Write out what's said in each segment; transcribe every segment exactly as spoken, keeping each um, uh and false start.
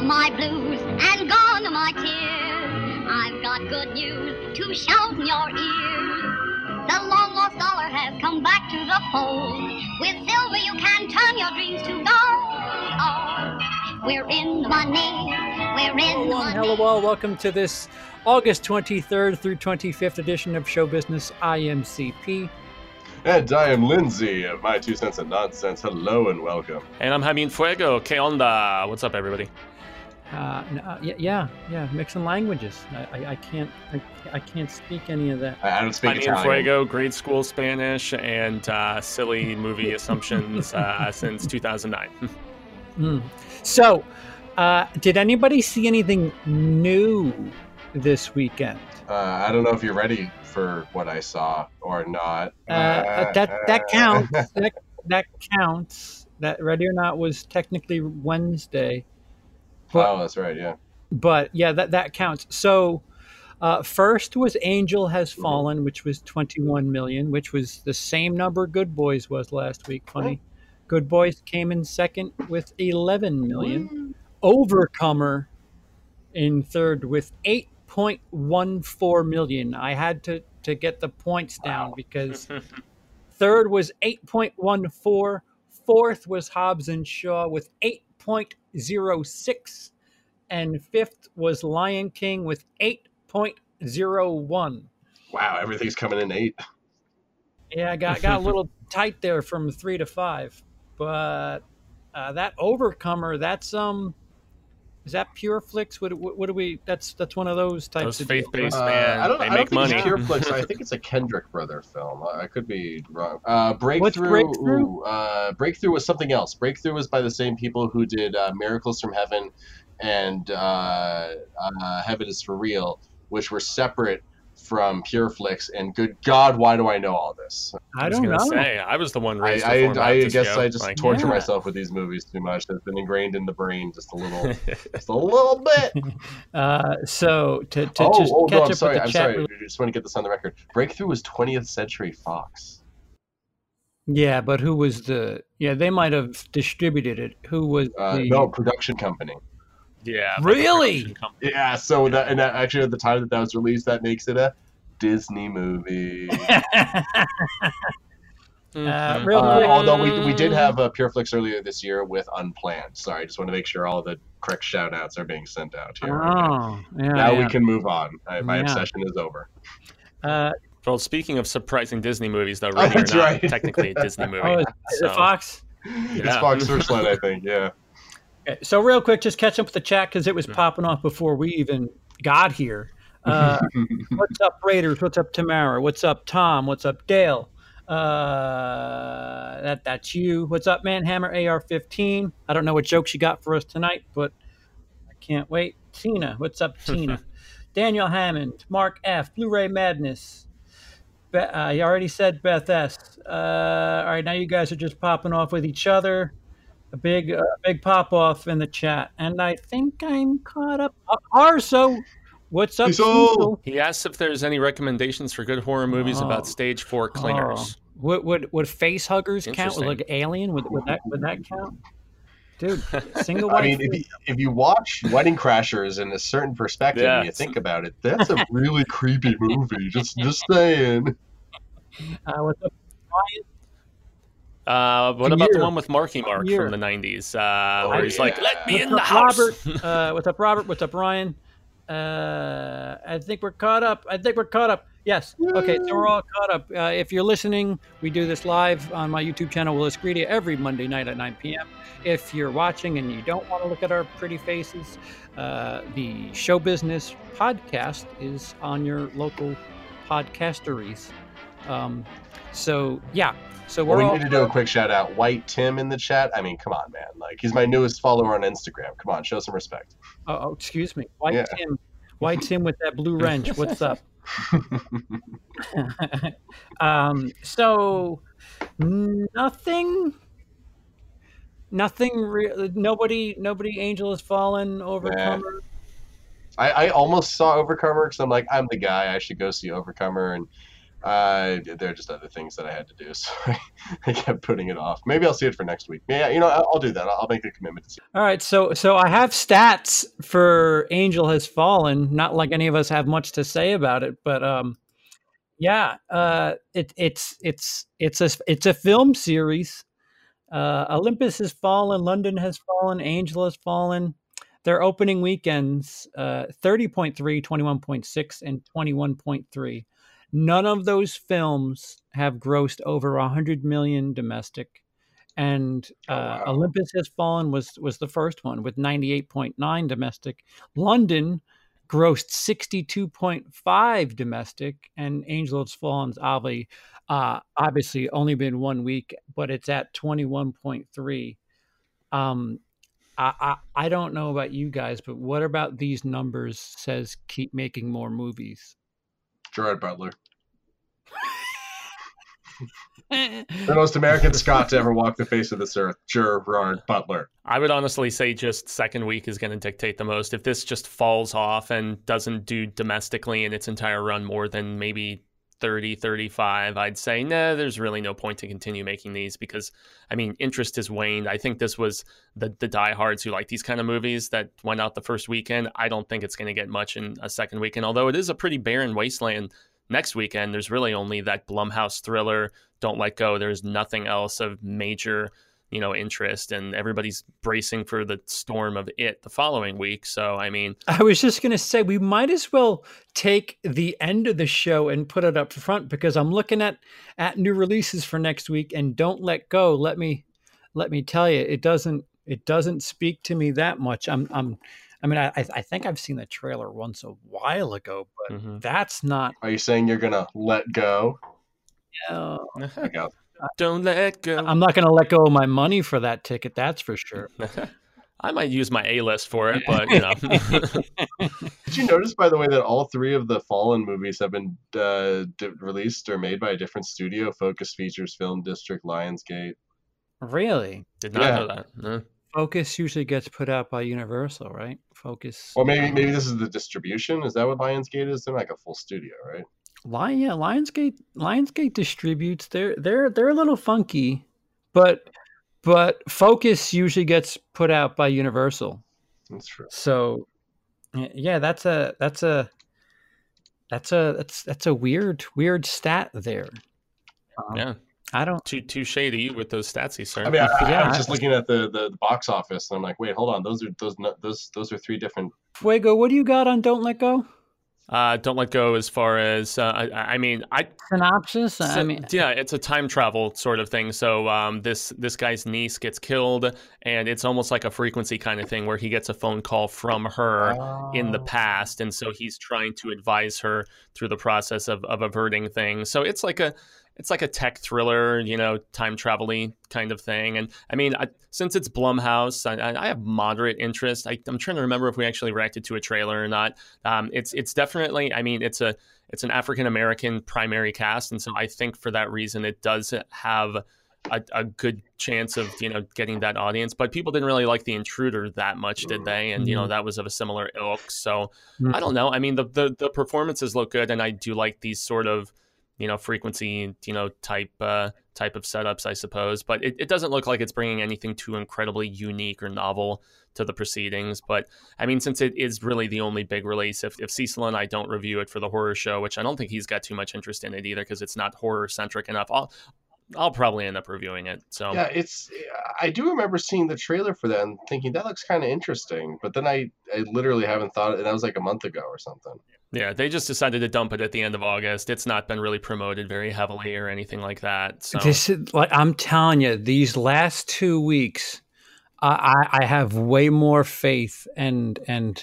down my blues and gone are my tears. I've got good news to shout in your ears. The long-lost dollar has come back to the fold. With silver you can turn your dreams to gold. Oh, we're in the money, we're in the money. Hello all, welcome to this August twenty-third through twenty-fifth edition of Show Business. I am C P. And I am Lindsay of My Two Cents and Nonsense. Hello and welcome. And I'm Jamin Fuego. ¿Qué onda? What's up, everybody? Uh, no, yeah, yeah, mixing languages. I, I, I can't, I, I can't speak any of that. I don't speak Italian. Fuego, grade school Spanish, and uh, silly movie assumptions uh, since two thousand nine. Mm. So, uh, did anybody see anything new this weekend? Uh, I don't know if you're ready for what I saw or not. Uh, uh, that that counts. that, that counts. That Ready or Not was technically Wednesday. But, oh, that's right, yeah. But yeah, that, that counts. So uh, first was Angel Has Fallen, mm-hmm. which was twenty-one million, which was the same number Good Boys was last week. Funny. Oh. Good Boys came in second with eleven million. Mm-hmm. Overcomer in third with eight point one four million. I had to, to get the points down wow. because third was eight point one four. Fourth was Hobbs and Shaw with eight point zero six, and fifth was Lion King with eight point zero one. Wow, everything's coming in eight. Yeah, I got got a little tight there from three to five, but uh, that Overcomer, that's um, is that PureFlix? What, what what do we? That's that's one of those types those of faith-based uh, man. I don't, they I make don't think money. It's PureFlix. I think it's a Kendrick brother film. I could be wrong. Uh, Breakthrough. What's Breakthrough? Ooh, uh, Breakthrough was something else. Breakthrough was by the same people who did uh, Miracles from Heaven and uh, uh, Heaven is for Real, which were separate from PureFlix. And good God, why do I know all this? I, I was don't gonna know. Say, I was the one. Raised I, I, I guess show. I just like, torture yeah. myself with these movies too much. It's been ingrained in the brain just a little, just a little bit. Uh, so to, to oh, just oh, catch no, I'm up sorry, with the I'm chat. Sorry. I just want to get this on the record. Breakthrough was twentieth Century Fox. Yeah, but who was the? Yeah, they might have distributed it. Who was uh, the? No, production company. Yeah. Really? Yeah. So that, and that, actually, at the time that that was released, that makes it a Disney movie. mm-hmm. uh, really? uh, although we we did have a PureFlix earlier this year with Unplanned. Sorry, I just want to make sure all the correct shout outs are being sent out here. Oh, okay. yeah, now yeah. we can move on. I, my yeah. obsession is over. Uh, well, speaking of surprising Disney movies, though, really, oh, that's right. not technically a Disney movie. Oh, is so. it Fox? Yeah. It's Fox Searchlight, I think. Yeah. So real quick, just catch up with the chat because it was popping off before we even got here. Uh, what's up, Raiders? What's up, Tamara? What's up, Tom? What's up, Dale? Uh, that that's you. What's up, Manhammer A R fifteen? I don't know what jokes you got for us tonight, but I can't wait. Tina, what's up, Tina? Daniel Hammond, Mark F, Blu-ray Madness. Be- uh, you already said Beth S. Uh, all right, now you guys are just popping off with each other. A big, uh, big pop off in the chat, and I think I'm caught up. Arso, what's up? So, he asks if there's any recommendations for good horror movies oh. about stage four clingers. Oh. Would would would face huggers count? Like Alien? Would would that would that count? Dude, single. I mean, if you, if you watch Wedding Crashers in a certain perspective, yes. and you think about it, that's a really creepy movie. Just just saying. Uh, what's up, Ryan? Uh, what about the one with Marky Mark from the nineties, uh, where he's like, "Let me in the house." Robert, uh, what's up, Robert? What's up, Ryan? Uh, I think we're caught up. I think we're caught up. Yes. Okay, so we're all caught up. Uh, if you're listening, we do this live on my YouTube channel, Willis Greedia, every Monday night at nine p.m. If you're watching and you don't want to look at our pretty faces, uh, the Show Business podcast is on your local podcasteries. Um, so yeah. So we're well, we all- need to do a quick shout out. White Tim in the chat. I mean, come on, man. Like, he's my newest follower on Instagram. Come on, show some respect. Oh, oh excuse me. White yeah. Tim. White Tim with that blue wrench. What's up? um, so nothing, nothing real. Nobody, nobody Angel Has Fallen, Overcomer. I, I almost saw Overcomer because I'm like, I'm the guy. I should go see Overcomer. And Uh, there are just other things that I had to do, so I kept putting it off. Maybe I'll see it for next week. Yeah, you know, I'll do that. I'll make a commitment to see it. All right, so so I have stats for Angel Has Fallen. Not like any of us have much to say about it, but um, yeah, uh, it, it's it's it's a it's a film series. Uh, Olympus has fallen, London has fallen, Angel has fallen. Their opening weekends, uh, thirty point three, twenty-one point six, and twenty-one point three. None of those films have grossed over one hundred million domestic. And uh, oh, wow. Olympus Has Fallen was was the first one with ninety-eight point nine domestic. London grossed sixty-two point five domestic. And Angel Has Fallen's obviously, uh, obviously only been one week, but it's at twenty-one point three. Um, I, I, I don't know about you guys, but what about these numbers says keep making more movies? Gerard Butler. The most American Scot to ever walk the face of this earth, Gerard Butler. I would honestly say just second week is going to dictate the most. If this just falls off and doesn't do domestically in its entire run more than maybe thirty, thirty-five, I'd say, nah, there's really no point to continue making these because, I mean, interest has waned. I think this was the, the diehards who like these kind of movies that went out the first weekend. I don't think it's going to get much in a second weekend, although it is a pretty barren wasteland next weekend. There's really only that Blumhouse thriller, Don't Let Go. There's nothing else of major, you know, interest, and everybody's bracing for the storm of it the following week. So, I mean, I was just going to say, we might as well take the end of the show and put it up front, because I'm looking at, at new releases for next week, and Don't Let Go. Let me, let me tell you, it doesn't, it doesn't speak to me that much. I'm, I'm, I mean, I, I think I've seen the trailer once a while ago, but mm-hmm. that's not. Are you saying you're going to let go? Yeah. There you go. Don't let go. I'm not going to let go of my money for that ticket. That's for sure. I might use my A-list for it, but you know. Did you notice, by the way, that all three of the Fallen movies have been uh, d- released or made by a different studio? Focus Features, Film District, Lionsgate. Really? Did not yeah. know that. No. Focus usually gets put out by Universal, right? Focus. Or maybe maybe this is the distribution. Is that what Lionsgate is? They're like a full studio, right? Lion, yeah, Lionsgate, Lionsgate distributes. They're they're they're a little funky, but but Focus usually gets put out by Universal. That's true. So, yeah, that's a that's a that's a that's that's a weird weird stat there. Um, yeah, I don't too too shady to you with those statsy, sir. I mean, I, yeah, I was just looking at the, the the box office, and I'm like, wait, hold on, those are those those those are three different. Fuego, what do you got on Don't Let Go? Uh, don't Let Go as far as, uh, I, I mean, I synopsis. So, I mean, yeah, it's a time travel sort of thing. So, um, this, this guy's niece gets killed, and it's almost like a frequency kind of thing where he gets a phone call from her oh. in the past. And so he's trying to advise her through the process of, of averting things. So it's like a, it's like a tech thriller, you know, time travel-y kind of thing. And I mean, I, since it's Blumhouse, I, I have moderate interest. I, I'm trying to remember if we actually reacted to a trailer or not. Um, it's it's definitely, I mean, it's a it's an African-American primary cast. And so I think for that reason, it does have a, a good chance of, you know, getting that audience. But people didn't really like The Intruder that much, did they? And, you know, that was of a similar ilk. So I don't know. I mean, the the, the performances look good. And I do like these sort of, you know, frequency, you know, type uh, type of setups, I suppose. But it, it doesn't look like it's bringing anything too incredibly unique or novel to the proceedings. But I mean, since it is really the only big release, if, if Cecil and I don't review it for the horror show, which I don't think he's got too much interest in it either because it's not horror centric enough, I'll I'll probably end up reviewing it. So yeah, it's I do remember seeing the trailer for that and thinking that looks kind of interesting. But then I, I literally haven't thought, and that was like a month ago or something. Yeah, they just decided to dump it at the end of August. It's not been really promoted very heavily or anything like that. So. This is, like, I'm telling you, these last two weeks, uh, I, I have way more faith, and and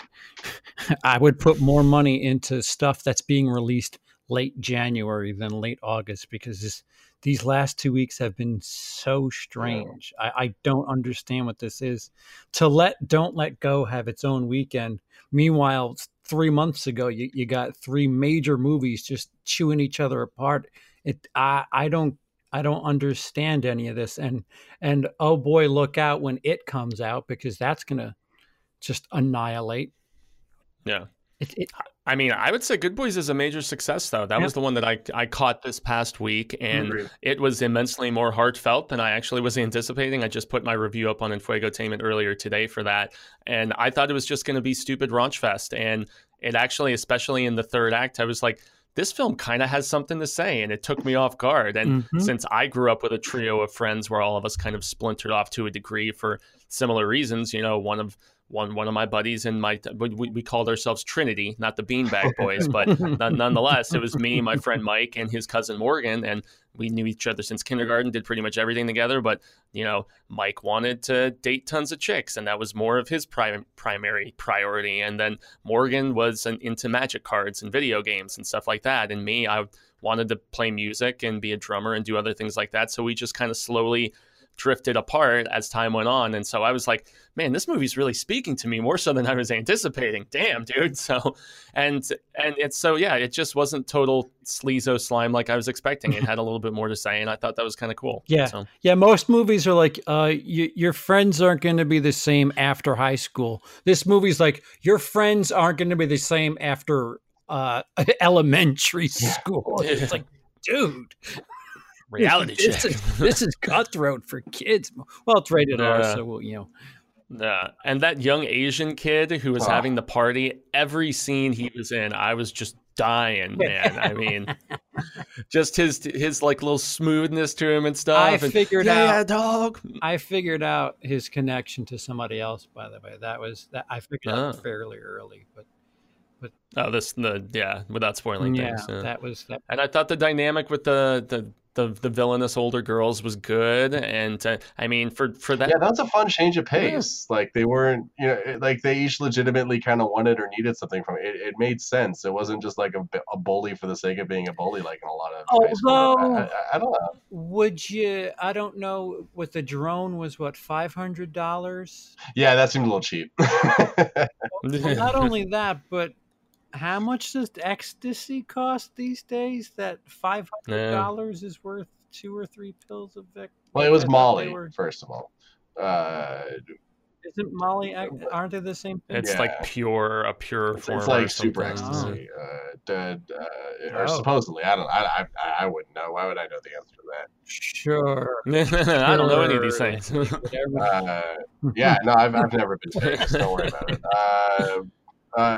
I would put more money into stuff that's being released late January than late August, because this, these last two weeks have been so strange. I, I don't understand what this is. To let Don't Let Go have its own weekend, meanwhile, three months ago, you, you got three major movies just chewing each other apart. It I I don't I don't understand any of this. And and oh boy, look out when it comes out, because that's gonna just annihilate. Yeah. It, it, I mean, I would say Good Boys is a major success, though. That yeah. was the one that I, I caught this past week, and mm-hmm. it was immensely more heartfelt than I actually was anticipating. I just put my review up on Infuegotainment earlier today for that, and I thought it was just going to be stupid raunch fest. And it actually, especially in the third act, I was like, this film kind of has something to say, and it took me off guard. And mm-hmm. since I grew up with a trio of friends where all of us kind of splintered off to a degree for similar reasons, you know, one of One one of my buddies and my we, we called ourselves Trinity, not the Beanbag Boys, but nonetheless, it was me, my friend Mike, and his cousin Morgan, and we knew each other since kindergarten, did pretty much everything together. But you know, Mike wanted to date tons of chicks, and that was more of his prim- primary priority. And then Morgan was an, into magic cards and video games and stuff like that. And me, I wanted to play music and be a drummer and do other things like that. So we just kind of slowly drifted apart as time went on. And so I was like, man, this movie's really speaking to me more so than I was anticipating. Damn, dude. So, and, and it's so, yeah, it just wasn't total sleazo slime like I was expecting. It had a little bit more to say, and I thought that was kind of cool. Yeah. So. Yeah. Most movies are like, uh, you, your friends aren't going to be the same after high school. This movie's like, your friends aren't going to be the same after uh, elementary school. Yeah. It's like, dude. Reality this, check. Is, this is cutthroat for kids. Well, it's rated R, uh, so we'll, you know. Uh, and that young Asian kid who was wow. having the party, every scene he was in, I was just dying, man. I mean, just his his like little smoothness to him and stuff. I and, figured yeah, out, dog. I figured out his connection to somebody else. By the way, that was that I figured oh. out fairly early, but. But, oh, this the yeah, without spoiling yeah, things. Yeah, that was. That. And I thought the dynamic with the the. The, the villainous older girls was good, and uh, I mean for for that yeah that's a fun change of pace. Like they weren't, you know, like they each legitimately kind of wanted or needed something from it. It made sense. It wasn't just like a, a bully for the sake of being a bully, like in a lot of. Although I, I, I don't know. Would you? I don't know. With the drone was what five hundred dollars. Yeah, that seemed a little cheap. Well, not only that, but. How much does ecstasy cost these days? That five hundred dollars yeah. is worth two or three pills of Vic. Well, it was Molly were... first of all. Uh, Isn't Molly? Aren't they the same thing? It's yeah. like pure, a pure it's, form. It's like super ecstasy, oh. uh, dead, uh, or oh. supposedly. I don't. I, I I wouldn't know. Why would I know the answer to that? Sure. I don't know any of these things. uh, yeah, no, I've I've never been famous. Don't worry about it. Uh, uh,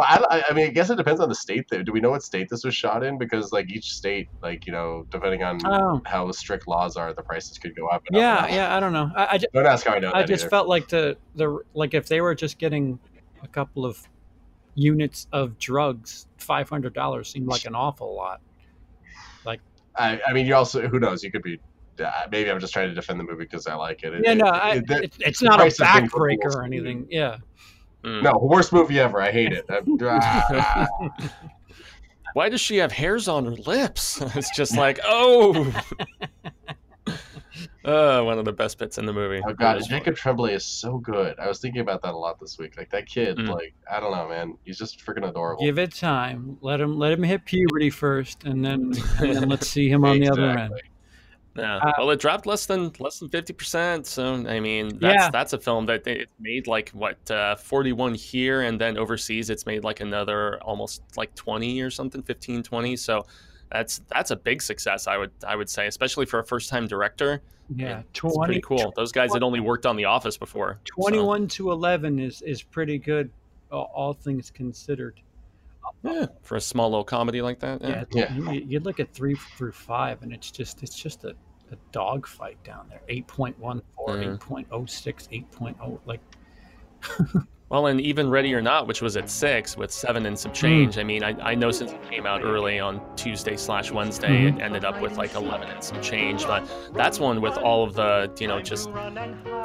I, I mean, I guess it depends on the state. There, do we know what state this was shot in? Because like each state, like you know, depending on oh. how strict laws are, the prices could go up. And yeah, up. yeah, I don't know. I, I just, don't ask how I know. I just either. felt like the the like if they were just getting a couple of units of drugs, five hundred dollars seemed like an awful lot. Like, I, I mean, you also who knows? You could be. Maybe I'm just trying to defend the movie because I like it. it yeah, it, no, I, it, it, it's not a backbreaker or anything. Movie. Yeah. Mm. No, worst movie ever. I hate it. Why does she have hairs on her lips? It's just like, oh, uh, one of the best bits in the movie. Oh god, Jacob Tremblay is so good. I was thinking about that a lot this week. Like that kid, mm. like I don't know, man. He's just freaking adorable. Give it time. Let him let him hit puberty first, and then, and then let's see him on exactly. the other end. Yeah. Uh, well, it dropped less than less than fifty percent. So, I mean, that's yeah. that's a film that it made like, what, uh, forty-one here. And then overseas, it's made like another almost like twenty or something, fifteen, twenty. So that's that's a big success, I would I would say, especially for a first time director. Yeah, it's twenty, pretty cool. Those guys had only worked on The Office before. twenty-one so. to eleven is, is pretty good, all things considered. Yeah, for a small little comedy like that. Yeah, yeah. yeah. You, you look at three through five, and it's just it's just a, a dog fight down there. eight point one four, mm. eight point oh six, eight point oh, like. Well, and even Ready or Not, which was at six with seven and some change. Mm. I mean, I, I know since it came out early on Tuesday slash Wednesday, mm. it ended up with like eleven and some change. But that's one with all of the, you know, just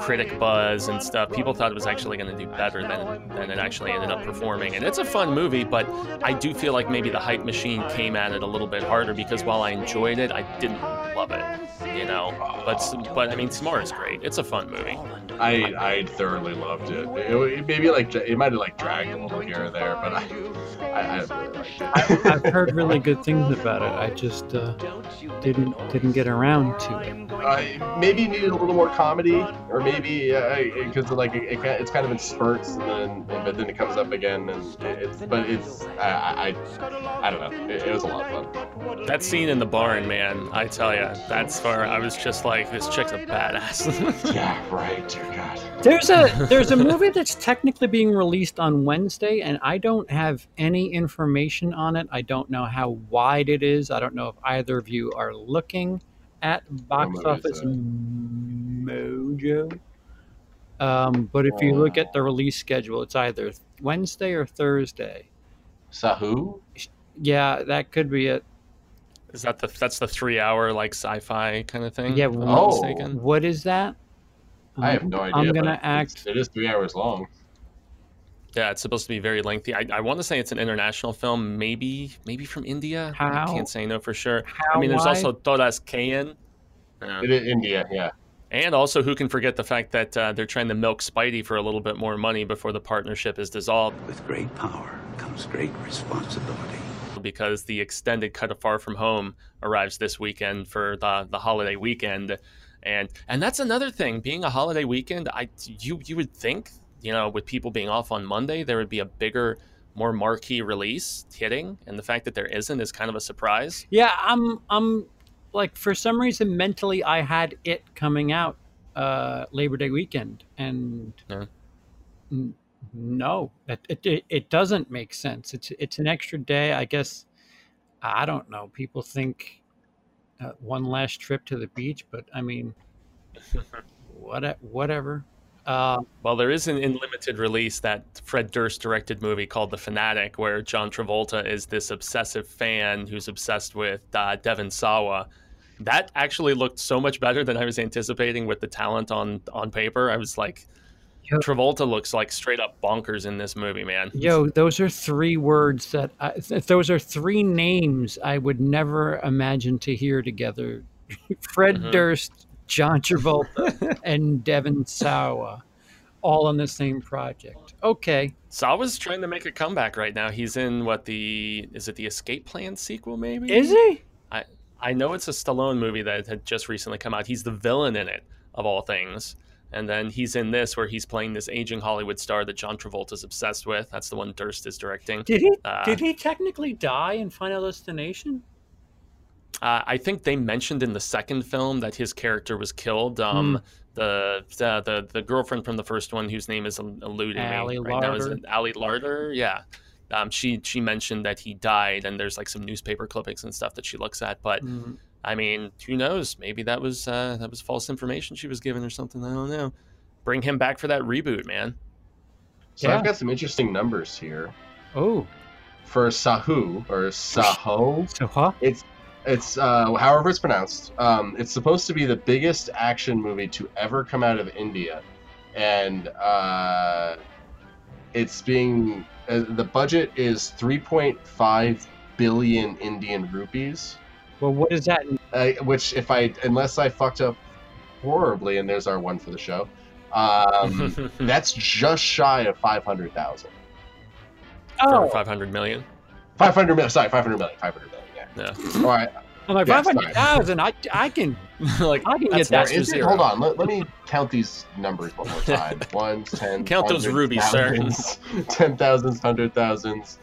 critic buzz and stuff. People thought it was actually going to do better than, than it actually ended up performing. And it's a fun movie, but I do feel like maybe the hype machine came at it a little bit harder because while I enjoyed it, I didn't love it, you know. But, but I mean, Samara is great. It's a fun movie. I, I thoroughly loved it. It, it maybe like it might have like dragged a little here or there, but I, I, I really liked it. I've heard really good things about it. I just uh, didn't didn't get around to it. Uh, maybe you needed a little more comedy, or maybe because uh, like it, it, it's kind of in spurts, and then and, but then it comes up again, and it's but it's I I, I don't know. It, it was a lot of fun. That scene in the barn, man, I tell you, that's where I was just like, this chick's a badass. Yeah, right. Dear God. There's a there's a movie that's technically being released on Wednesday, and I don't have any information on it. I don't know how wide it is. I don't know if either of you are looking at Box Office Mojo. Um, but if you look at the release schedule, it's either Wednesday or Thursday. Sahu? Yeah, that could be it. Is that the that's the three hour like sci-fi kind of thing? Yeah. Oh. What is that? I have no idea. I'm gonna act. It is three hours long. Yeah, it's supposed to be very lengthy. I, I want to say it's an international film, maybe maybe from India. How? I can't say no for sure. How I mean, there's wide? Also Todas Caen. Uh, it is India, yeah. And also, who can forget the fact that uh, they're trying to milk Spidey for a little bit more money before the partnership is dissolved. With great power comes great responsibility. Because the extended cut of Far From Home arrives this weekend for the the holiday weekend. And and that's another thing. Being a holiday weekend, I you you would think, you know, with people being off on Monday, there would be a bigger, more marquee release hitting, and the fact that there isn't is kind of a surprise. Yeah, I'm I'm like, for some reason mentally I had it coming out uh, Labor Day weekend, and yeah. n- no, it, it it doesn't make sense. It's it's an extra day, I guess. I don't know. People think. Uh, one last trip to the beach, but I mean, what, whatever. Uh, well, there is an in limited release that Fred Durst directed movie called The Fanatic, where John Travolta is this obsessive fan who's obsessed with uh, Devon Sawa. That actually looked so much better than I was anticipating with the talent on, on paper. I was like, yo, Travolta looks like straight up bonkers in this movie, man. Yo, those are three words that I, th- those are three names I would never imagine to hear together. Fred mm-hmm. Durst, John Travolta, and Devon Sawa, all on the same project. Okay. Sawa's trying to make a comeback right now. He's in what the, is it the Escape Plan sequel maybe? Is he? I, I know it's a Stallone movie that had just recently come out. He's the villain in it, of all things. And then he's in this where he's playing this aging Hollywood star that John Travolta's obsessed with. That's the one Durst is directing. Did he uh, did he technically die in Final Destination? Uh, I think they mentioned in the second film that his character was killed. Um, hmm. the, the the the girlfriend from the first one, whose name is eluding Allie me right Larder. now, is Allie Larder. Yeah, um, she she mentioned that he died, and there's like some newspaper clippings and stuff that she looks at, but. Mm. I mean, who knows? Maybe that was uh, that was false information she was given or something. I don't know. Bring him back for that reboot, man. So yeah. I've got some interesting numbers here. Oh, for Sahu or Saho, Saha. It's it's uh, however it's pronounced. Um, it's supposed to be the biggest action movie to ever come out of India, and uh, it's being uh, the budget is three point five billion Indian rupees. Well, what is that? Uh, which, if I unless I fucked up horribly, and there's our one for the show, um, that's just shy of five hundred thousand. Oh, five hundred million. Five hundred million. Sorry, five hundred million. Five hundred million. Yeah. yeah. All right. I'm like yeah, five hundred thousand. I I can like I can get that. Is it, hold on. Let, let me count these numbers one more time. One, ten. Count those rubies, sir. Ten thousands, hundred thousands,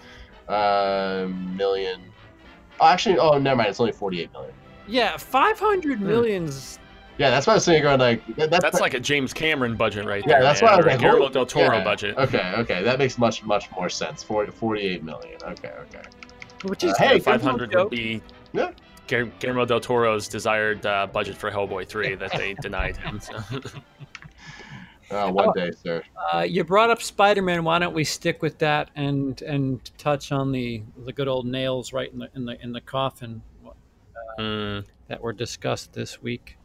uh, million. Actually, oh, never mind. It's only forty-eight million. Yeah, five hundred millions. Yeah, that's why I was saying going like that, that's, that's like a James Cameron budget right there. Yeah, that's why I was like Guillermo del Toro yeah. budget. Okay, okay, that makes much much more sense. forty-eight million. Okay, okay. Which is uh, hey, five hundred would be yeah. Guillermo del Toro's desired uh, budget for Hellboy three that they denied him. So. Uh, one day, sir. Uh, you brought up Spider-Man. Why don't we stick with that and and touch on the, the good old nails right in the in the in the coffin uh, mm. that were discussed this week?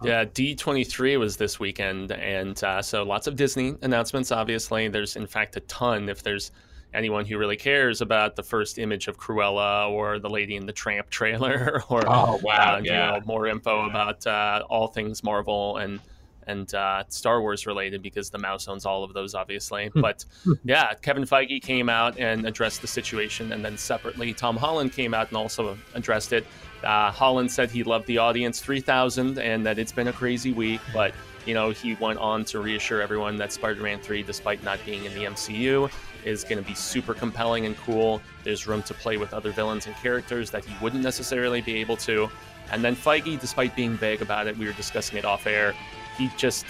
Yeah, D twenty-three was this weekend, and uh, so lots of Disney announcements. Obviously, there's in fact a ton. If there's anyone who really cares about the first image of Cruella or the Lady and the Tramp trailer, or oh wow, uh, yeah. you know, more info yeah. about uh, all things Marvel and. and uh, Star Wars related, because the mouse owns all of those, obviously. But yeah, Kevin Feige came out and addressed the situation, and then separately Tom Holland came out and also addressed it. Uh, Holland said he loved the audience three thousand and that it's been a crazy week, but you know, he went on to reassure everyone that Spider-Man three, despite not being in the M C U, is going to be super compelling and cool. There's room to play with other villains and characters that he wouldn't necessarily be able to. And then Feige, despite being vague about it, we were discussing it off air, he just,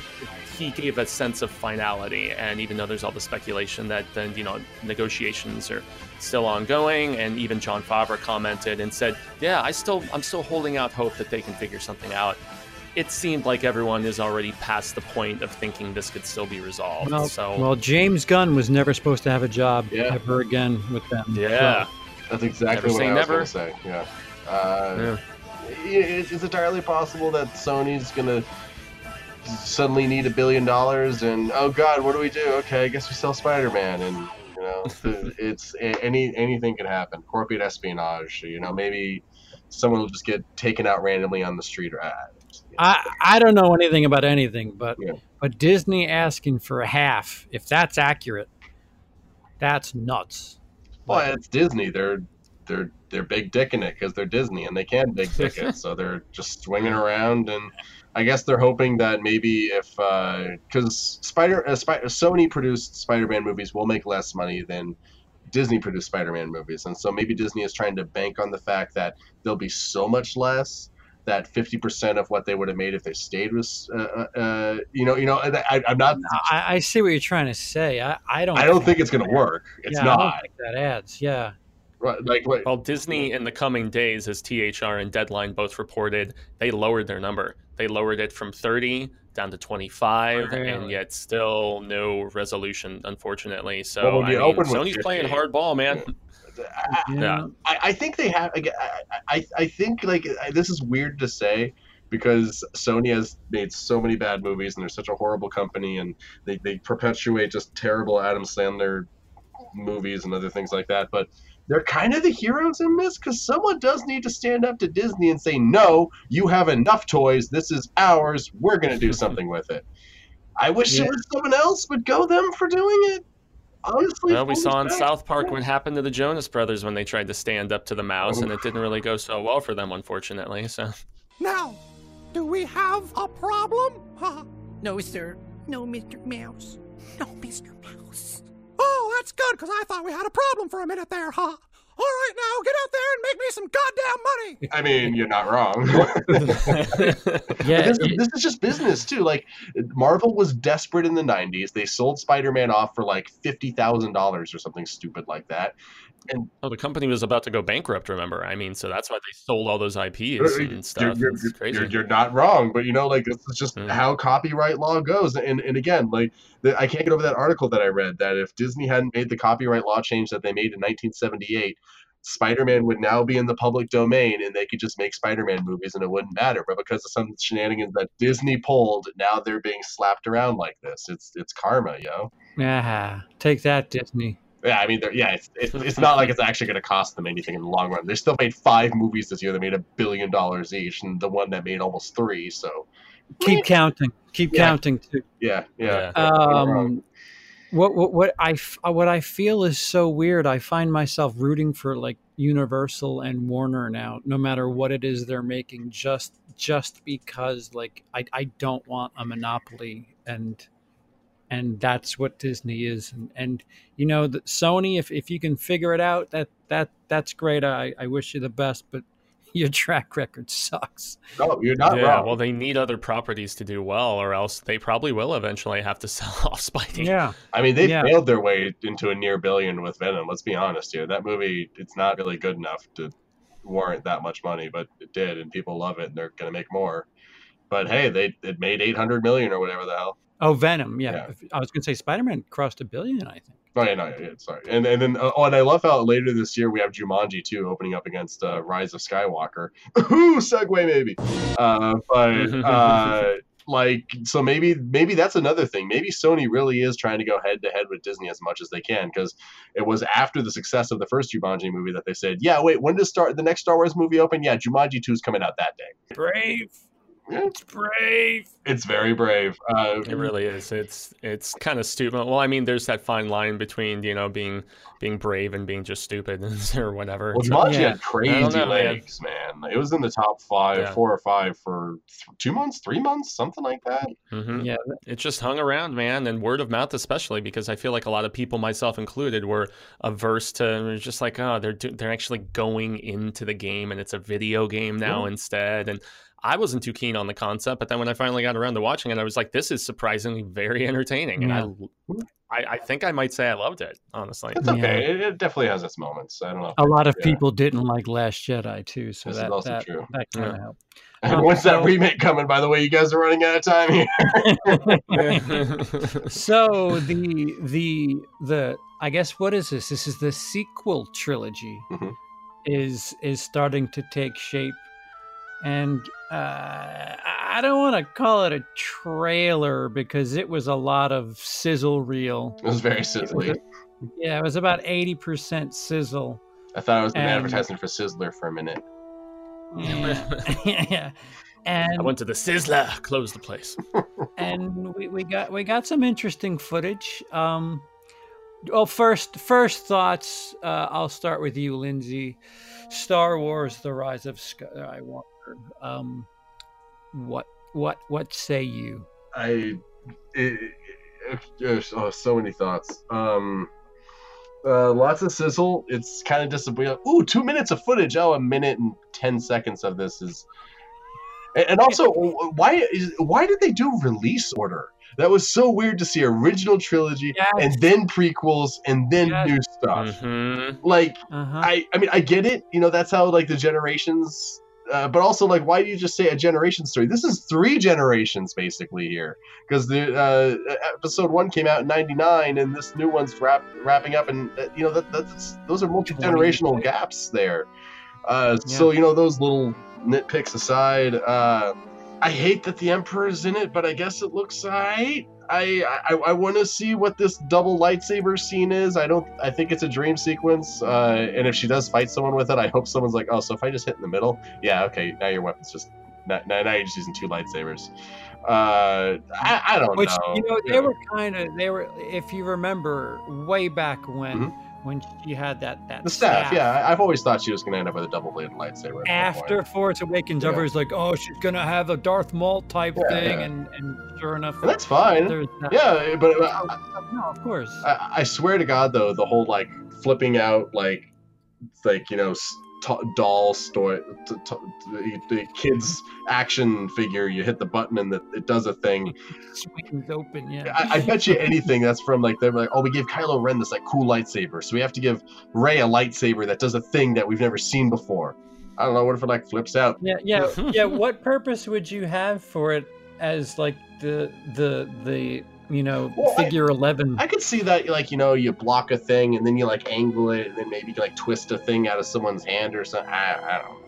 he gave a sense of finality. And even though there's all the speculation that then, you know, negotiations are still ongoing, and even Jon Favreau commented and said, yeah, I still, I'm still holding out hope that they can figure something out. It seemed like everyone is already past the point of thinking this could still be resolved. Well, so, well, James Gunn was never supposed to have a job yeah. ever again with them. Yeah, so, that's exactly what I was going to say. Yeah. Uh, yeah. It's entirely possible that Sony's gonna suddenly need a billion dollars, and oh god, what do we do? Okay, I guess we sell Spider-Man, and you know, it's any anything can happen. Corporate espionage, you know, maybe someone will just get taken out randomly on the street, or I I don't know anything about anything, but yeah. but Disney asking for a half, if that's accurate, that's nuts. Well, but it's Disney. They're they're they're big dicking it because they're Disney and they can big dick it, so they're just swinging around, and I guess they're hoping that maybe if because uh, Spider uh, Sp- Sony produced Spider-Man movies will make less money than Disney produced Spider-Man movies, and so maybe Disney is trying to bank on the fact that there'll be so much less that fifty percent of what they would have made if they stayed was, uh, uh, you know, you know, I, I'm not. I, I see what you're trying to say. I, I don't. I don't think, think it's going to work. It's yeah, not. I don't think that adds. Yeah. Right, like, right. Well, Disney in the coming days, as T H R and Deadline both reported, they lowered their number. They lowered it from thirty down to twenty-five, really? And yet still no resolution, unfortunately. So well, I mean, Sony's playing hardball, man. Yeah. I, yeah. I, I think they have. I, I, I think like I, this is weird to say because Sony has made so many bad movies and they're such a horrible company, and they, they perpetuate just terrible Adam Sandler movies and other things like that. But they're kind of the heroes in this because someone does need to stand up to Disney and say, "No, you have enough toys. This is ours. We're going to do something with it." I wish yeah. there was someone else would go them for doing it. Honestly, well, we saw in South Park what happened to the Jonas Brothers when they tried to stand up to the mouse, and it didn't really go so well for them, unfortunately. So now, do we have a problem? Huh? No, sir. No, Mister Mouse. No, Mister Mouse. Oh, that's good, because I thought we had a problem for a minute there, huh? All right, now get out there and make me some goddamn money. I mean, you're not wrong. yeah, this, it, this is just business too. Like, Marvel was desperate in the nineties. They sold Spider-Man off for like fifty thousand dollars or something stupid like that. And well, the company was about to go bankrupt. Remember, I mean, so that's why they sold all those I Ps and stuff. You're, you're, crazy. You're, you're not wrong, but you know, like this is just mm. how copyright law goes. And and again, like the, I can't get over that article that I read that if Disney hadn't made the copyright law change that they made in nineteen seventy-eight. Spider-Man would now be in the public domain and they could just make Spider-Man movies and it wouldn't matter. But because of some shenanigans that Disney pulled, now they're being slapped around like this. It's it's karma, yo. Yeah, take that, Disney. Yeah, I mean, yeah, it's, it's it's not like it's actually going to cost them anything in the long run. They still made five movies this year. They made a billion dollars each, and the one that made almost three. So keep counting, keep yeah. counting too. Yeah, yeah. yeah. Um, What, what what I what I feel is so weird. I find myself rooting for like Universal and Warner now, no matter what it is they're making, just just because like I, I don't want a monopoly, and and that's what Disney is, and, and you know the, Sony. If, if you can figure it out, that that that's great. I, I wish you the best, but your track record sucks. No, you're not yeah, wrong. Well, they need other properties to do well, or else they probably will eventually have to sell off Spidey. Yeah. I mean, they yeah. failed their way into a near billion with Venom. Let's be honest here. That movie, it's not really good enough to warrant that much money, but it did, and people love it, and they're going to make more. But hey, they it made eight hundred million dollars or whatever the hell. Oh, Venom. Yeah. yeah. I was going to say Spider-Man crossed a billion, I think. Oh, yeah, no, yeah, sorry. And, and then, oh, and I love how later this year we have Jumanji two opening up against uh, Rise of Skywalker. Ooh, segue maybe. Uh, but, uh, like, so maybe maybe that's another thing. Maybe Sony really is trying to go head-to-head with Disney as much as they can, because it was after the success of the first Jumanji movie that they said, yeah, wait, when does Star- the next Star Wars movie open? Yeah, Jumanji two is coming out that day. Brave. It's brave. It's very brave. Uh, it really is. It's it's kind of stupid. Well, I mean, there's that fine line between, you know, being being brave and being just stupid or whatever. Well, Jumanji so, yeah. had crazy know, legs, man. man. It was in the top five, yeah. four or five for th- two months, three months, something like that. Mm-hmm. Yeah, it just hung around, man, and word of mouth especially, because I feel like a lot of people, myself included, were averse to just like, oh, they're do- they're actually going into the game and it's a video game now yeah. instead, and I wasn't too keen on the concept, but then when I finally got around to watching it, I was like, this is surprisingly very entertaining. And yeah. I, I I think I might say I loved it, honestly. It's okay. Yeah. It, it definitely has its moments. I don't know. A lot of yeah. people didn't like Last Jedi, too. So this that, is also that, true. That kind yeah. of helped. And um, when's that remake coming, by the way? You guys are running out of time here. So the, the, the, I guess, what is this? This is the sequel trilogy mm-hmm. is is starting to take shape. And uh, I don't want to call it a trailer because it was a lot of sizzle reel. It was very sizzly. It was, yeah, it was about eighty percent sizzle. I thought it was an and, advertisement for Sizzler for a minute. Yeah, yeah. And I went to the Sizzler, closed the place. And we, we got we got some interesting footage. Um, well, first first thoughts. Uh, I'll start with you, Lindsay. Star Wars: The Rise of Skywalker. Um, what what what say you? I it, it, oh, so many thoughts. Um, uh, lots of sizzle. It's kind of disappointing. Ooh, two minutes of footage. Oh, a minute and ten seconds of this is. And also, why is why did they do release order? That was so weird to see original trilogy yes. and then prequels and then yes. new stuff. Mm-hmm. Like, uh-huh. I I mean, I get it. You know, that's how like the generations. Uh, but also, like, why do you just say a generation story? This is three generations, basically, here. Because the uh, episode one came out in ninety-nine, and this new one's wrap, wrapping up. And, uh, you know, that, that's, those are multi-generational gaps there. Uh, yeah. So, you know, those little nitpicks aside, uh, I hate that the Emperor's in it, but I guess it looks all right. I I, I want to see what this double lightsaber scene is. I don't. I think it's a dream sequence. Uh, and if she does fight someone with it, I hope someone's like, oh, so if I just hit in the middle, yeah, okay, now your weapon's just now, now you're just using two lightsabers. Uh, I, I don't Which, know. Which you know they yeah. were kind of they were if you remember way back when. Mm-hmm. When she had that, that the staff, staff, yeah, I've always thought she was going to end up with a double-bladed lightsaber. After Force Awakens, yeah. everybody's like, "Oh, she's going to have a Darth Maul type yeah, thing," yeah. And, and sure enough, and that's fine. That. Yeah, but I, no, of course. I, I swear to God, though, the whole like flipping out, like, like you know, t- doll story, t- t- t- the kids action figure. You hit the button and the, it does a thing. Swings open, yeah. I, I bet you anything that's from like they're like, oh, we gave Kylo Ren this like cool lightsaber, so we have to give Rey a lightsaber that does a thing that we've never seen before. I don't know. What if it like flips out? Yeah, yeah, yeah. What purpose would you have for it as like the the the you know well, figure I, eleven? I could see that like you know you block a thing and then you like angle it and then maybe like twist a thing out of someone's hand or something. I, I don't know.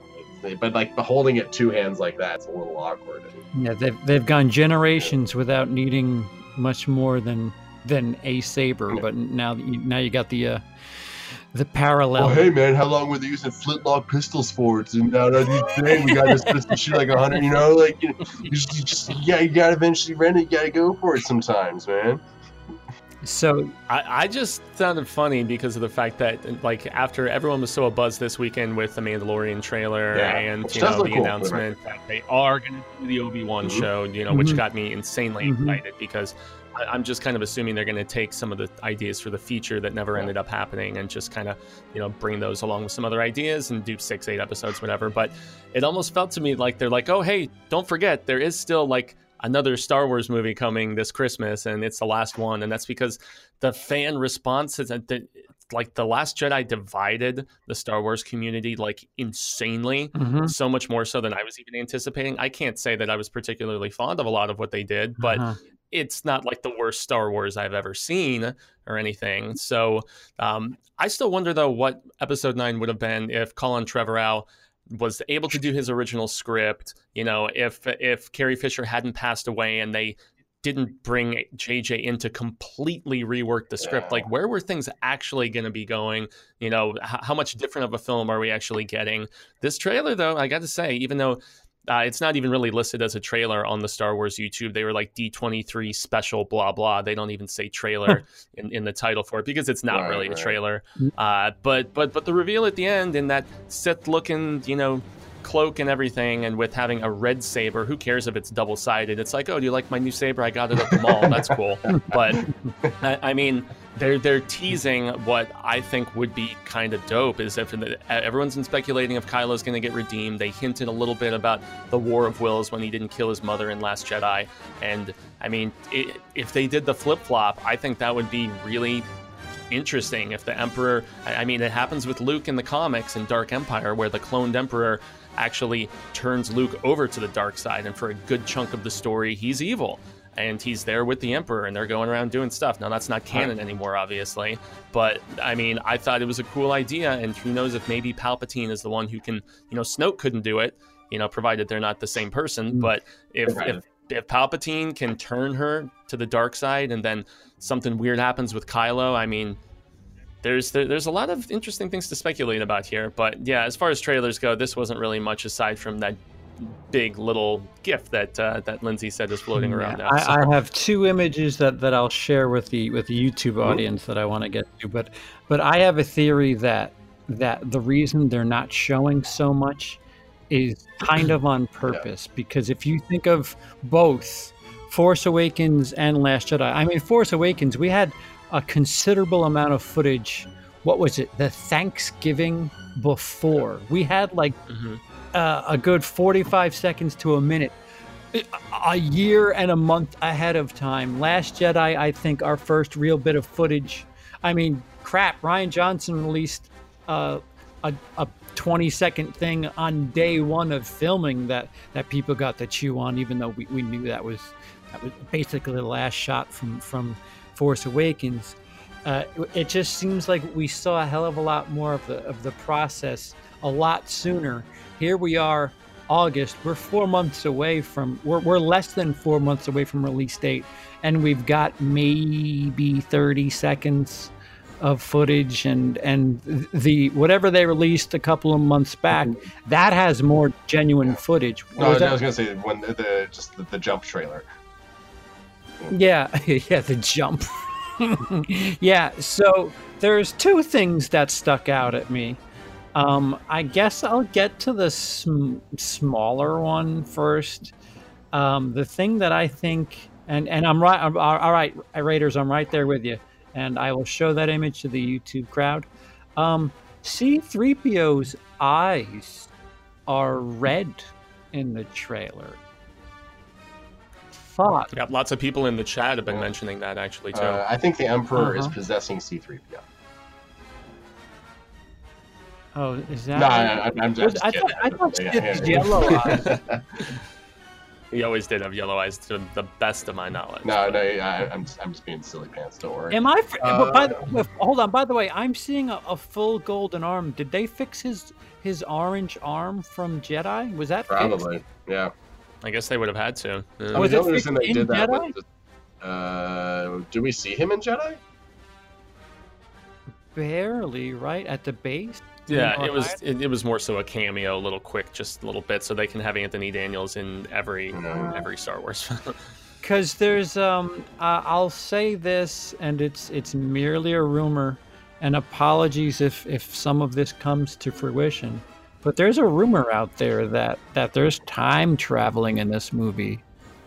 But like holding it two hands like that's a little awkward. Yeah, they've they've gone generations yeah. without needing much more than than a saber. Yeah. But now you, now you got the uh, the parallel. Oh hey man, how long were they using flintlock pistols for? It's and now today we got this pistol shoot like a hundred. You know, like you, know, you just, you just you gotta, you gotta eventually rent it. You gotta go for it sometimes, man. So I, I just sounded funny because of the fact that like after everyone was so abuzz this weekend with the Mandalorian trailer yeah, and you know the cool, announcement right? that they are going to do the Obi-Wan mm-hmm. show, you know, mm-hmm. which got me insanely mm-hmm. excited because I, I'm just kind of assuming they're going to take some of the ideas for the feature that never yeah. ended up happening and just kind of, you know, bring those along with some other ideas and do six, eight episodes, whatever. But it almost felt to me like they're like, oh, hey, don't forget, there is still like another Star Wars movie coming this Christmas, and it's the last one. And that's because the fan response is that the, like The Last Jedi divided the Star Wars community like insanely, mm-hmm. so much more so than I was even anticipating. I can't say that I was particularly fond of a lot of what they did, but uh-huh. it's not like the worst Star Wars I've ever seen or anything. So um, I still wonder, though, what episode nine would have been if Colin Trevorrow was able to do his original script, you know, if if Carrie Fisher hadn't passed away and they didn't bring J J in to completely rework the script, yeah. like where were things actually going to be going? You know, h- how much different of a film are we actually getting? This trailer, though, I got to say, even though Uh, it's not even really listed as a trailer on the Star Wars YouTube. They were like D twenty-three special blah, blah. They don't even say trailer in, in the title for it because it's not right, really right. a trailer. Uh, but but but the reveal at the end in that Sith looking, you know, cloak and everything, and with having a red saber, who cares if it's double-sided? It's like, oh, do you like my new saber? I got it at the mall. That's cool. But I, I mean, they're they're teasing what I think would be kind of dope is if the, everyone's been speculating if Kylo's going to get redeemed. They hinted a little bit about the War of Wills when he didn't kill his mother in Last Jedi. And I mean, it, if they did the flip-flop, I think that would be really interesting. If the Emperor, I mean, it happens with Luke in the comics in Dark Empire, where the cloned Emperor actually turns Luke over to the dark side, and for a good chunk of the story he's evil and he's there with the Emperor and they're going around doing stuff. Now that's not canon anymore, obviously, but I mean, I thought it was a cool idea, and who knows if maybe Palpatine is the one who can, you know, Snoke couldn't do it, you know, provided they're not the same person, but if, right. if If Palpatine can turn her to the dark side, and then something weird happens with Kylo, I mean, there's there, there's a lot of interesting things to speculate about here. But yeah, as far as trailers go, this wasn't really much aside from that big little GIF that uh, that Lindsay said is floating around. Yeah, now, so. I, I have two images that, that I'll share with the with the YouTube audience Ooh. that I want to get to, but but I have a theory that that the reason they're not showing so much is kind of on purpose, yeah. because if you think of both Force Awakens and Last Jedi, I mean, Force Awakens, we had a considerable amount of footage. What was it? The Thanksgiving before. We had like mm-hmm. uh, a good forty-five seconds to a minute, a year and a month ahead of time. Last Jedi, I think our first real bit of footage. I mean, crap, Rian Johnson released uh, a, a twenty second thing on day one of filming that that people got to chew on, even though we, we knew that was that was basically the last shot from from Force Awakens. Uh, it just seems like we saw a hell of a lot more of the of the process a lot sooner. Here we are, August. We're four months away from we're we're less than four months away from release date, and we've got maybe thirty seconds of footage, and and the whatever they released a couple of months back mm-hmm. that has more genuine yeah. footage. No, was no I was gonna say when the, the just the, the jump trailer. Yeah, yeah, the jump. yeah, so there's two things that stuck out at me. Um, I guess I'll get to the sm- smaller one first. Um, the thing that I think, and and I'm right. I'm, all right, Raiders, I'm right there with you. And I will show that image to the YouTube crowd. Um, C three P O's eyes are red in the trailer. Fuck. Yeah, lots of people in the chat have been mentioning that, actually, too. Uh, I think the Emperor uh-huh. is possessing C three P O. Oh, is that... No, no, no I'm just I kidding. Thought, I thought Sith yeah, yeah, yeah. yellow eyes. He always did have yellow eyes, to the best of my knowledge. No, no, I, I'm, just, I'm just being silly pants. Don't worry. Am I? Uh, by the, hold on. By the way, I'm seeing a, a full golden arm. Did they fix his his orange arm from Jedi? Was that probably? Fixed? Yeah. I guess they would have had to. Yeah. I was mean, the only reason they did that. Was just, uh, do we see him in Jedi? Barely, right at the base. Yeah, it was it, it was more so a cameo, a little quick, just a little bit, so they can have Anthony Daniels in every uh, every Star Wars film. Because there's, um, uh, I'll say this, and it's it's merely a rumor, and apologies if, if some of this comes to fruition, but there's a rumor out there that, that there's time traveling in this movie.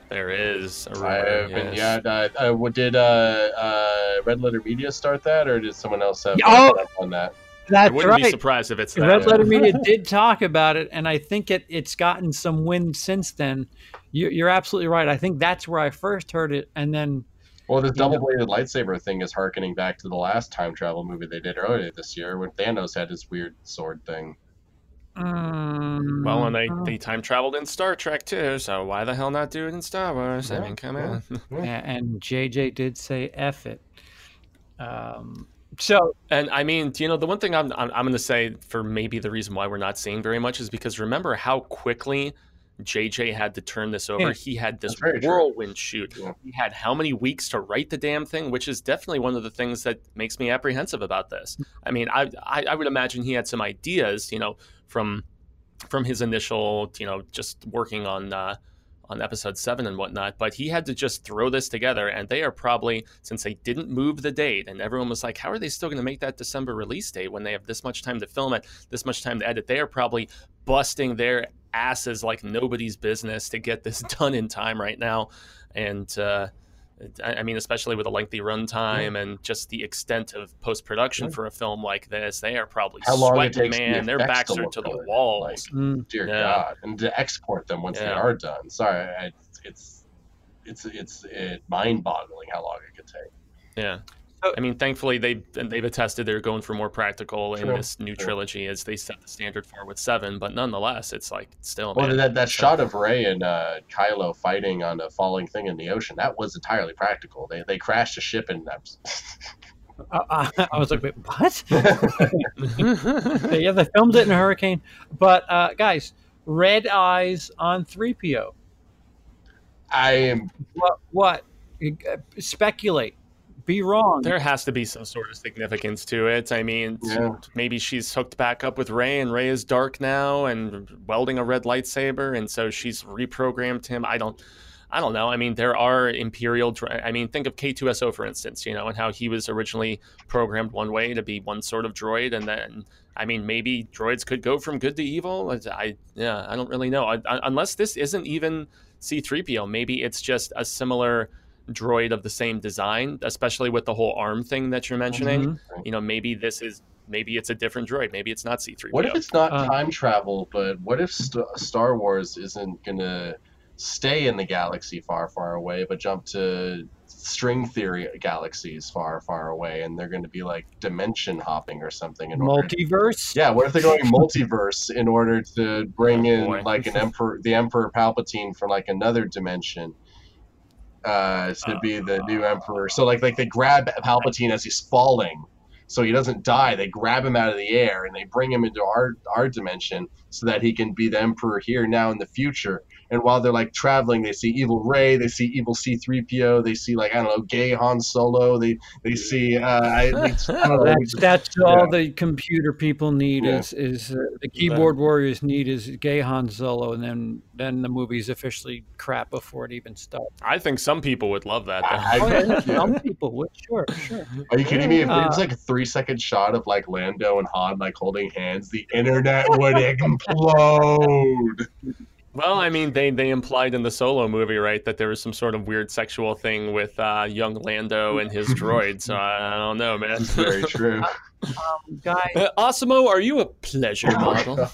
There is a rumor, I, yes. Yeah, I, I, did uh, uh, Red Letter Media start that, or did someone else have oh! on that? That's I wouldn't right. be surprised if it's that. Red Letter Media did talk about it, and I think it, it's gotten some wind since then. You, you're absolutely right. I think that's where I first heard it, and then... Well, the double-bladed lightsaber thing is harkening back to the last time travel movie they did earlier this year, when Thanos had his weird sword thing. Um, well, and they, they time traveled in Star Trek, too, so why the hell not do it in Star Wars? Yeah, I mean, come yeah, on. Yeah, and J J did say F it. Um... So, and I mean, you know, the one thing I'm I'm, I'm going to say for maybe the reason why we're not seeing very much is because remember how quickly J J had to turn this over. Yeah. He had this whirlwind shoot. Yeah. He had how many weeks to write the damn thing, which is definitely one of the things that makes me apprehensive about this. I mean, I I, I would imagine he had some ideas, you know, from from his initial, you know, just working on uh, on episode seven and whatnot. But he had to just throw this together, and they are probably, since they didn't move the date, and everyone was like, how are they still going to make that December release date when they have this much time to film it, this much time to edit? They are probably busting their asses like nobody's business to get this done in time right now. And uh, I mean, especially with a lengthy runtime yeah. and just the extent of post-production yeah. for a film like this, they are probably how long sweating, it takes man. The their backs are to the good. walls. Like, mm. Dear yeah. God, and to export them once yeah. they are done. Sorry, I, it's it's it's it mind-boggling how long it could take. Yeah, so, I mean, thankfully they they've attested they're going for more practical true. in this new true. trilogy as they set the standard for with seven. But nonetheless, it's like it's still well man, that that shot of Rey and uh, Kylo fighting on a falling thing in the ocean, that was entirely practical. They they crashed a ship and. Uh, I was like, what? Yeah, they filmed it in a hurricane. But uh, guys, red eyes on three P O. I am what? what? Speculate. Be wrong. There has to be some sort of significance to it. I mean, yeah. maybe she's hooked back up with Rey, and Rey is dark now and welding a red lightsaber, and so she's reprogrammed him. I don't. I don't know. I mean, there are Imperial. I mean, think of K two S O, for instance, you know, and how he was originally programmed one way to be one sort of droid. And then, I mean, maybe droids could go from good to evil. I, yeah, I don't really know. I, I, unless this isn't even C three P O, maybe it's just a similar droid of the same design, especially with the whole arm thing that you're mentioning. Mm-hmm. You know, maybe this is. Maybe it's a different droid. Maybe it's not C three P O. What if it's not uh, time travel, but what if St- Star Wars isn't going to stay in the galaxy far, far away, but jump to string theory galaxies far, far away, and they're going to be like dimension hopping or something. In multiverse? To, yeah, what if they're going multiverse in order to bring oh, in boy. like an emperor, the Emperor Palpatine from like another dimension uh, to uh, be the new emperor? So like, like they grab Palpatine as he's falling, so he doesn't die. They grab him out of the air and they bring him into our our dimension so that he can be the emperor here now in the future. And while they're like traveling, they see evil Rey, they see evil C three P O, they see like I don't know, gay Han Solo. They they see uh, I, I don't know. That's, that's yeah. all the computer people need yeah. is is uh, the keyboard yeah. warriors need is gay Han Solo, and then then the movie's officially crap before it even starts. I think some people would love that. I, I, oh, yeah, yeah. Some people would, sure, sure. Are you kidding me? If uh, it's like a three second shot of like Lando and Han like holding hands, the internet would implode. Well, I mean, they, they implied in the Solo movie, right, that there was some sort of weird sexual thing with uh, young Lando and his droid. So I, I don't know, man. That's very true. Um, guys, uh, Osimo, are you a pleasure model?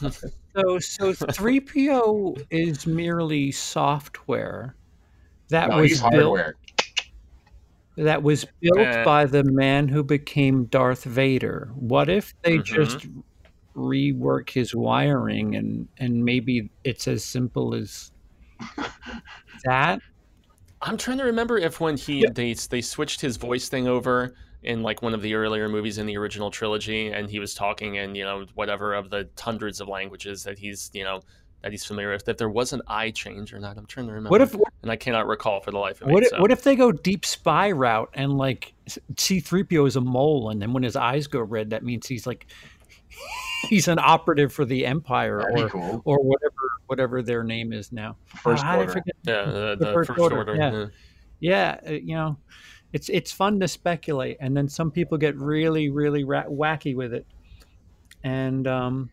Oh, so so three P O is merely software that no, was he's built hardware. that was built uh, by the man who became Darth Vader. What if they mm-hmm. just rework his wiring, and and maybe it's as simple as that? I'm trying to remember if when he yeah. they they switched his voice thing over in like one of the earlier movies in the original trilogy, and he was talking in, you know, whatever of the hundreds of languages that he's, you know, that he's familiar with, if there was an eye change or not. I'm trying to remember. What if, and I cannot recall for the life of me. What if, so. what if they go Deep Spy route and like C three P O is a mole, and then when his eyes go red, that means he's like. He's an operative for the Empire, or, cool. or whatever whatever their name is now. First uh, Order. Yeah, the, the, the First, first Order. order. Yeah. yeah, you know, it's it's fun to speculate, and then some people get really, really ra- wacky with it. And um,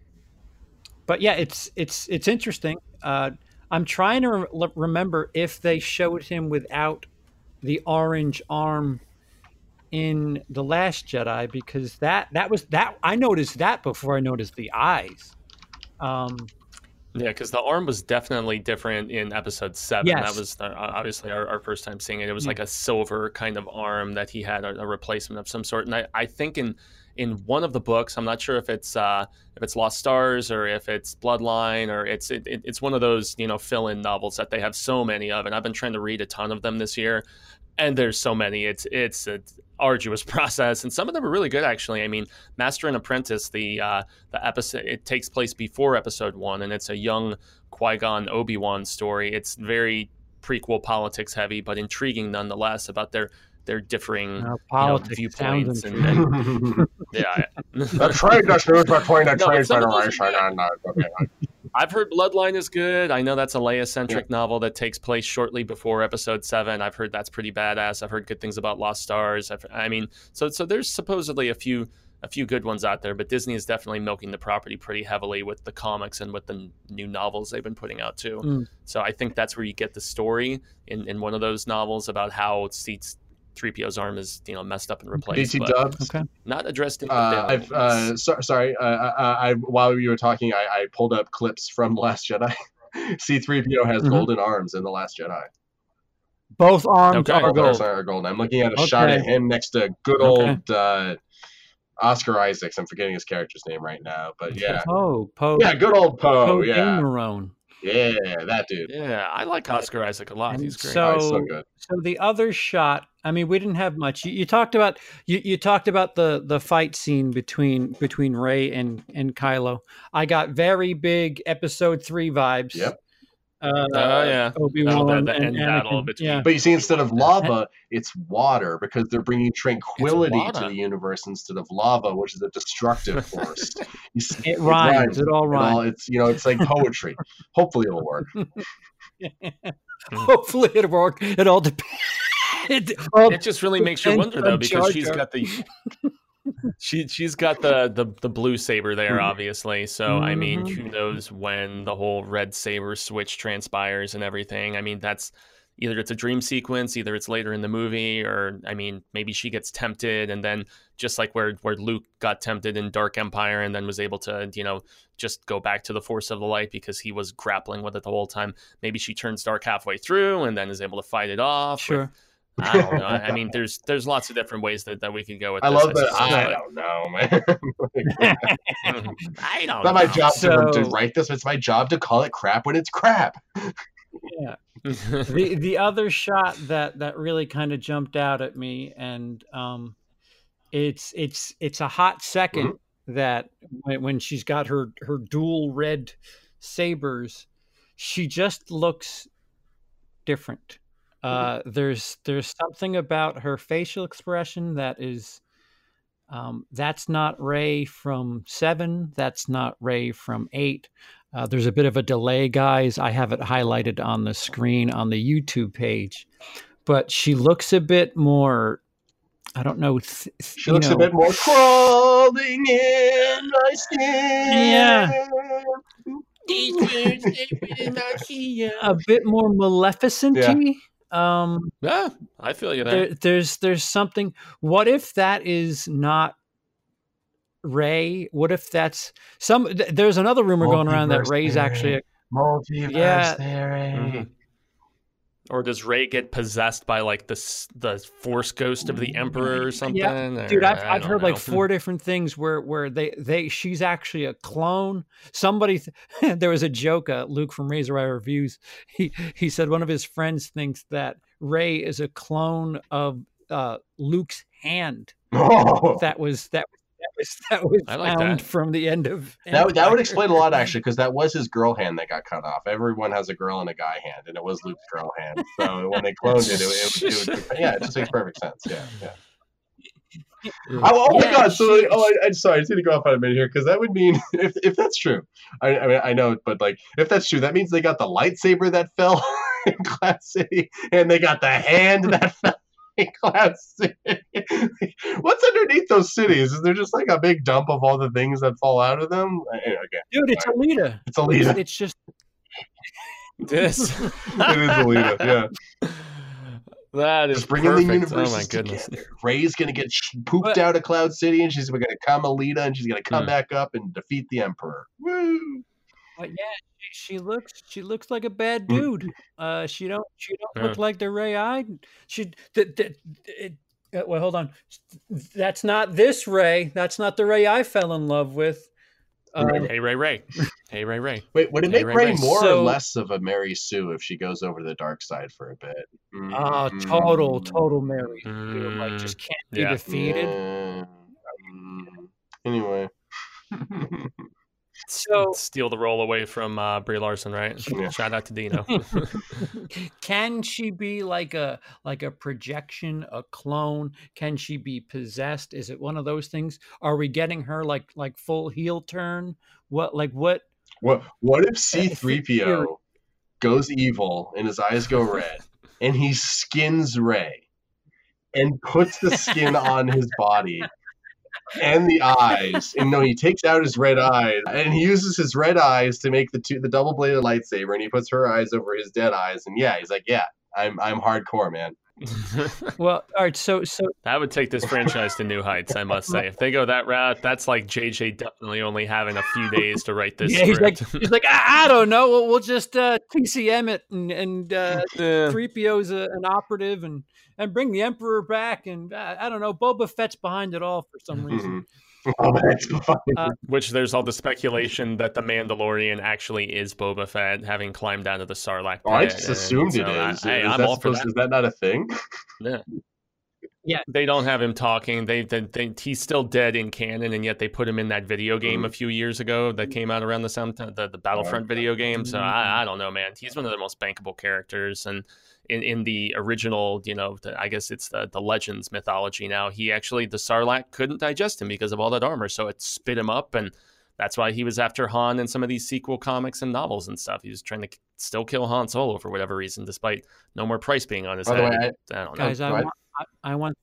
but yeah, it's it's it's interesting. Uh, I'm trying to re- remember if they showed him without the orange arm in The Last Jedi, because that that was that I noticed that before I noticed the eyes. Um, yeah, because the arm was definitely different in Episode Seven. Yes. That was the, obviously our, our first time seeing it. It was yeah. like a silver kind of arm that he had, a, a replacement of some sort. And I, I think in in one of the books, I'm not sure if it's uh, if it's Lost Stars or if it's Bloodline, or it's it, it, it's one of those, you know, fill in novels that they have so many of, and I've been trying to read a ton of them this year. And there's so many. It's it's an arduous process, and some of them are really good, actually. I mean, Master and Apprentice, the uh, the episode, it takes place before Episode One, and it's a young Qui-Gon Obi-Wan story. It's very prequel politics heavy, but intriguing nonetheless about their their differing uh, politics, you know, viewpoints. And, and, yeah, the trade disputes between the no, trade federation and. Uh, I've heard Bloodline is good. I know that's a Leia-centric yeah. novel that takes place shortly before Episode seven. I've heard that's pretty badass. I've heard good things about Lost Stars. I've, I mean, so so there's supposedly a few a few good ones out there, but Disney is definitely milking the property pretty heavily with the comics and with the new novels they've been putting out too. Mm. So I think that's where you get the story in, in one of those novels about how C three P O's arm is, you know, messed up and replaced. D C Dubs, okay. Not addressed in uh, I've uh, so, sorry, uh, I, I, while you were talking, I, I pulled up clips from Last Jedi. C three P O has mm-hmm. golden arms in The Last Jedi. Both arms okay. are, gold. are golden. I'm looking at a okay. shot of him next to good old... Okay. Uh, Oscar Isaacs. I'm forgetting his character's name right now, but yeah, Poe. Poe. Yeah, good old Poe. Poe yeah, Dameron. Yeah, that dude. Yeah, I like Oscar Isaac a lot. And he's great. So, oh, he's so good. So the other shot. I mean, we didn't have much. You, you talked about you, you talked about the the fight scene between between Rey and and Kylo. I got very big Episode three vibes. Yep. Oh uh, uh, yeah, Obi-Wan that, that and battle between. Yeah. But you see, instead of lava, it's water because they're bringing tranquility to the universe instead of lava, which is a destructive force. You see, it, it rhymes. rhymes. It all rhymes. It all, it's you know, it's like poetry. Hopefully, it'll work. Hopefully, it'll work. It all depends. It, all it just really makes you wonder though, because she's got the. She she's got the, the, the blue saber there, obviously. So mm-hmm. I mean, who knows when the whole red saber switch transpires and everything. I mean, that's either it's a dream sequence, either it's later in the movie, or I mean, maybe she gets tempted, and then just like where where Luke got tempted in Dark Empire, and then was able to you know just go back to the Force of the Light because he was grappling with it the whole time. Maybe she turns dark halfway through, and then is able to fight it off. Sure. Or, I don't know. I mean, there's there's lots of different ways that, that we can go with this. I love that. I, I don't know, man. I don't know. It's not my job so, to, to write this. It's my job to call it crap when it's crap. Yeah. the the other shot that, that really kind of jumped out at me, and um, it's it's it's a hot second mm-hmm. that when, when she's got her, her dual red sabers, she just looks different. Uh, there's there's something about her facial expression that is, um, that's not Rey from seven. That's not Rey from eight. Uh, there's a bit of a delay, guys. I have it highlighted on the screen on the YouTube page, but she looks a bit more. I don't know. Th- she looks know. a bit more crawling in my skin. Yeah. These words they will not hear. A bit more Maleficent-y. Yeah. Um, yeah, I feel you there, there's there's something. What if that is not Rey? What if that's some? Th- there's another rumor multiverse going around that Rey's theory. actually a, multiverse yeah. theory. Mm-hmm. Or does Rey get possessed by like the the Force ghost of the Emperor or something? Yeah. Or, dude, I've I've heard know. like four different things where where they, they she's actually a clone. Somebody th- there was a joke. Uh, Luke from Razor Eye Reviews. He he said one of his friends thinks that Rey is a clone of uh, Luke's hand. Oh. That was that. That was I like found that. from the end of Empire. That, that would explain a lot, actually, because that was his girl hand that got cut off. Everyone has a girl and a guy hand, and it was Luke's girl hand. So when they cloned it, it, it, it, it, it yeah, it just makes perfect sense. Yeah, yeah. Oh, oh my God! So, oh, I, I'm sorry. I just need to go off on a minute here because that would mean if if that's true. I, I mean, I know, but like, if that's true, that means they got the lightsaber that fell in Cloud City, and they got the hand that fell. Class What's underneath those cities? Is there just like a big dump of all the things that fall out of them? Anyway, okay. Dude, it's right. Alita. It's Alita. It's just this. It is Alita. Yeah. That is just bringing perfect. the universe. Oh my goodness. Together. Rey's gonna get pooped but, out of Cloud City, and she's gonna become Alita, and she's gonna come mm. back up and defeat the Emperor. Woo! But yeah, she looks she looks like a bad dude. Uh, she don't she don't yeah. look like the Rey I. She th- th- it, it, well, hold on. That's not this Rey. That's not the Rey I fell in love with. Um, hey Rey Rey. Hey Rey Rey. Wait, would it hey, make Rey, Rey, Rey more so, or less of a Mary Sue if she goes over to the dark side for a bit? Mm. Oh, total total Mary Sue. Mm. Like just can't be yeah. defeated. Mm. Anyway. So steal the role away from uh, Brie Larson, right? Yeah. Shout out to Dino. Can she be like a like a projection, a clone? Can she be possessed? Is it one of those things? Are we getting her like like full heel turn? What like what? What what if C three P O goes evil and his eyes go red and he skins Rey and puts the skin on his body and the eyes, and no, he takes out his red eyes and he uses his red eyes to make the two, the double bladed lightsaber, and he puts her eyes over his dead eyes, and yeah, he's like, yeah, I'm I'm hardcore, man. Well, all right, so so that would take this franchise to new heights, I must say. If they go that route, that's like J J definitely only having a few days to write this yeah, script. He's like, he's like I, I don't know, we'll, we'll just uh, T C M it, and and uh, yeah. three P O's a, an operative, and and bring the Emperor back, and uh, I don't know, Boba Fett's behind it all for some reason. Mm-hmm. uh, Which there's all the speculation that the Mandalorian actually is Boba Fett, having climbed down to the Sarlacc pit. Oh, I just assumed and, it so is. I, is, I, I'm all supposed, for that. Is that not a thing? Yeah. Yeah, they don't have him talking. They, they, they he's still dead in canon, and yet they put him in that video game mm-hmm. a few years ago that came out around the sometime the, the Battlefront right. video game. So mm-hmm. I, I don't know, man. He's one of the most bankable characters, and in, in the original, you know, the, I guess it's the the Legends mythology now. He actually the Sarlacc couldn't digest him because of all that armor, so it spit him up, and that's why he was after Han in some of these sequel comics and novels and stuff. He was trying to k- still kill Han Solo for whatever reason, despite no more price being on his By head. Way, I, I don't know. Guys, I want- I, I want,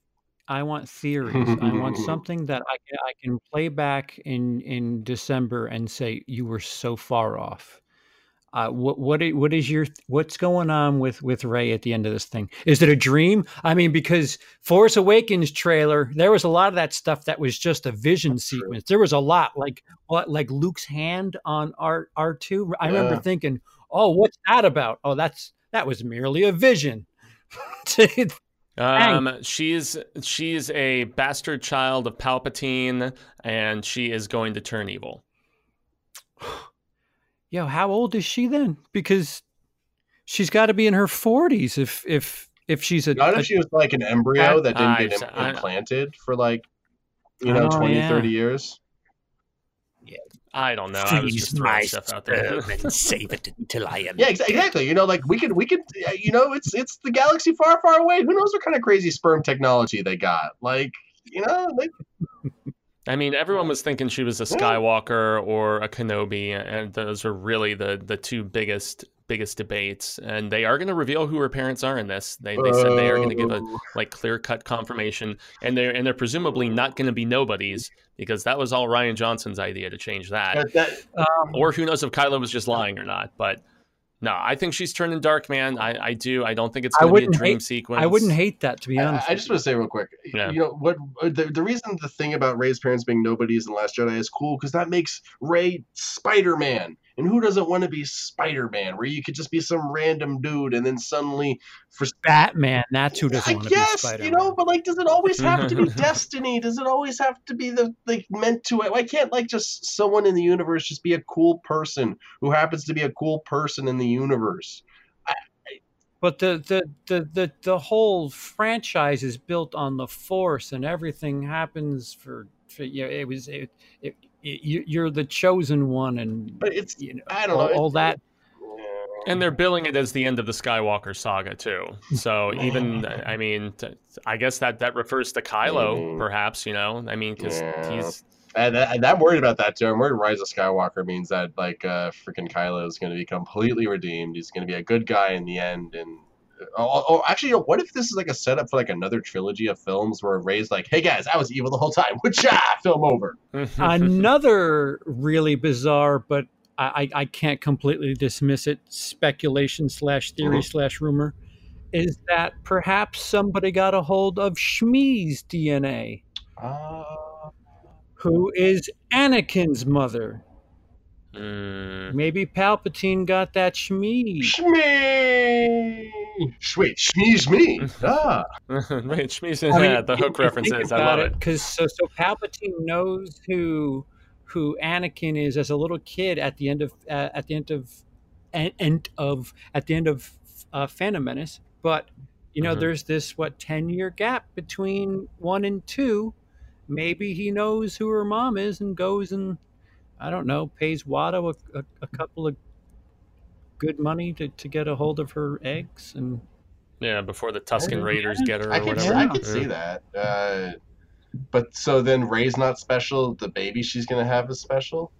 I want theories. I want something that I can, I can play back in, in December and say you were so far off. Uh, what what what is your what's going on with with Rey at the end of this thing? Is it a dream? I mean, because Force Awakens trailer, there was a lot of that stuff that was just a vision That's sequence. True. There was a lot like what like Luke's hand on R R2. I yeah. remember thinking, oh, what's that about? Oh, that's that was merely a vision. Um, she's she's a bastard child of Palpatine, and she is going to turn evil. Yo, how old is she then? Because she's got to be in her forties if if if she's a. Not if a, she was like an embryo I, that didn't I, get I, implanted I, for like you know oh, twenty yeah. thirty years. Yeah. I don't know. Freeze I was just throwing stuff out there and save it until I am. Yeah, exactly. You know, like we could, we could, you know, it's it's the galaxy far, far away. Who knows what kind of crazy sperm technology they got? Like, you know, like. I mean, everyone was thinking she was a Skywalker or a Kenobi, and those are really the the two biggest biggest debates. And they are going to reveal who her parents are in this. They they said they are going to give a like clear cut confirmation, and they're and they're presumably not going to be nobodies because that was all Rian Johnson's idea to change that. that um, or who knows if Kylo was just lying or not? But no, I think she's turning dark, man. I, I do. I don't think it's going to be a dream hate, sequence. I wouldn't hate that, to be honest. I, I just want to say real quick, yeah. you know what? The, the reason the thing about Rey's parents being nobodies in Last Jedi is cool because that makes Rey Spider-Man, and who doesn't want to be Spider-Man? Where you could just be some random dude, and then suddenly for Batman, that's who doesn't I want to guess, be Spider-Man. You know, but like, does it always have to be destiny? Does it always have to be the like meant to? Why can't like just someone in the universe just be a cool person who happens to be a cool person in the universe? I, I, but the, the the the the whole franchise is built on the Force, and everything happens for, for you know, it was it, it, it, you're the chosen one, and but it's you know I don't all, know all that. And they're billing it as the end of the Skywalker saga too. So even I mean, I guess that that refers to Kylo, mm-hmm. perhaps you know. I mean, because yeah. he's. And, and I'm worried about that too. I'm worried Rise of Skywalker means that like uh, freaking Kylo is going to be completely redeemed. He's going to be a good guy in the end. And oh, oh actually, you know, what if this is like a setup for like another trilogy of films where Rey's like, "Hey guys, I was evil the whole time. Whatcha? Film over." Another really bizarre, but I, I can't completely dismiss it. Speculation slash theory mm-hmm. slash rumor is that perhaps somebody got a hold of Shmi's D N A. Uh... Who is Anakin's mother? Mm. Maybe Palpatine got that Shmi. Shmi! Wait, Shmi's me. Ah. Right, Shmi's in I mean, the hook references. I love it. Because so, so Palpatine knows who who Anakin is as a little kid at the end of uh, at the end of end of at the end of uh, Phantom Menace. But you know, mm-hmm. there's this what ten year gap between one and two. Maybe he knows who her mom is and goes and, I don't know, pays Watto a, a, a couple of good money to, to get a hold of her eggs. And yeah, before the Tusken Raiders yeah. get her or I could, whatever. I could yeah. see that. Uh, but so then Rey's not special. The baby she's going to have is special?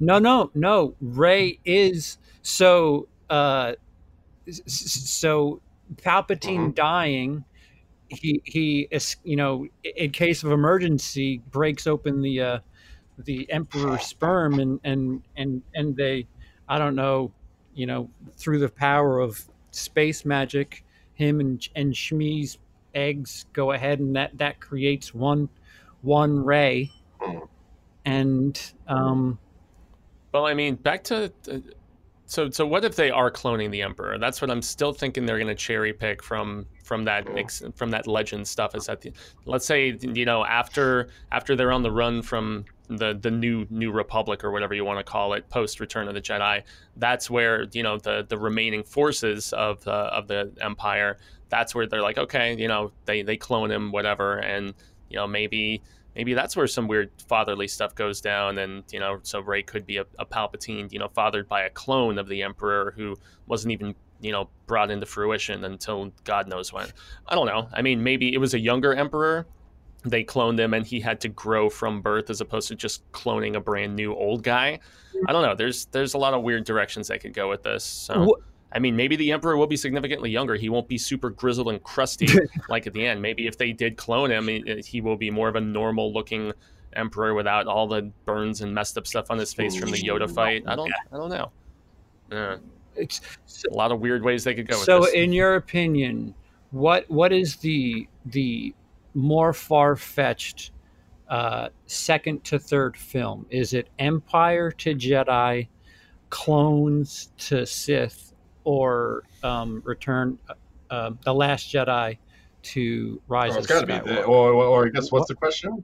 No, no, no. Rey is so uh, so Palpatine mm-hmm. dying. He he is, you know, in case of emergency, breaks open the uh, the Emperor's sperm and and and and they, I don't know, you know, through the power of space magic, him and and Shmi's eggs go ahead and that that creates one one Rey. And um well, I mean, back to uh, so so what if they are cloning the Emperor? That's what I'm still thinking. They're going to cherry pick from from that mix, from that legend stuff. Is that the, let's say, you know, after after they're on the run from the the new new Republic or whatever you want to call it, post Return of the Jedi, that's where, you know, the the remaining forces of uh, of the Empire, that's where they're like, okay, you know, they they clone him, whatever, and you know, maybe Maybe that's where some weird fatherly stuff goes down, and you know, so Rey could be a, a Palpatine, you know, fathered by a clone of the Emperor who wasn't even, you know, brought into fruition until God knows when. I don't know. I mean, maybe it was a younger Emperor. They cloned him, and he had to grow from birth, as opposed to just cloning a brand new old guy. I don't know. There's there's a lot of weird directions they could go with this. So. What? I mean, maybe the Emperor will be significantly younger. He won't be super grizzled and crusty like at the end. Maybe if they did clone him, he will be more of a normal-looking Emperor without all the burns and messed up stuff on his face from the Yoda fight. I don't, I don't know. Uh, it's a lot of weird ways they could go with so this. So, in your opinion, what what is the the more far-fetched uh, second to third film? Is it Empire to Jedi, clones to Sith? Or um, Return uh, uh, the Last Jedi to Rise oh, it's of Skywalker. Be the, or, or I guess what's the question?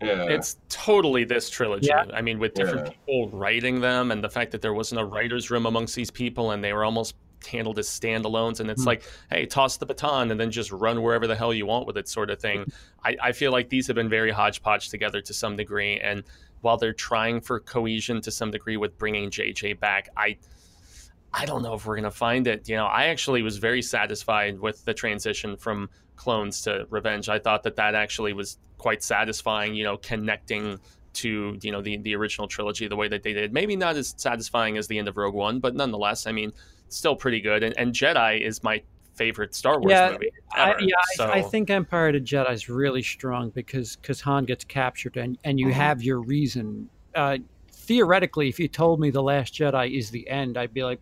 Yeah, it's totally this trilogy. Yeah. I mean, with different yeah. people writing them, and the fact that there wasn't a writer's room amongst these people, and they were almost handled as standalones. And it's mm-hmm. like, hey, toss the baton and then just run wherever the hell you want with it, sort of thing. I, I feel like these have been very hodgepodge together to some degree, and while they're trying for cohesion to some degree with bringing J J back, I. I don't know if we're going to find it. You know, I actually was very satisfied with the transition from clones to Revenge. I thought that that actually was quite satisfying, you know, connecting to, you know, the, the original trilogy the way that they did. Maybe not as satisfying as the end of Rogue One, but nonetheless, I mean, still pretty good. And, and Jedi is my favorite Star Wars yeah, movie ever. I, yeah, so. I, I think Empire to Jedi is really strong because because Han gets captured and, and you mm-hmm. have your reason. Uh, theoretically, if you told me The Last Jedi is the end, I'd be like,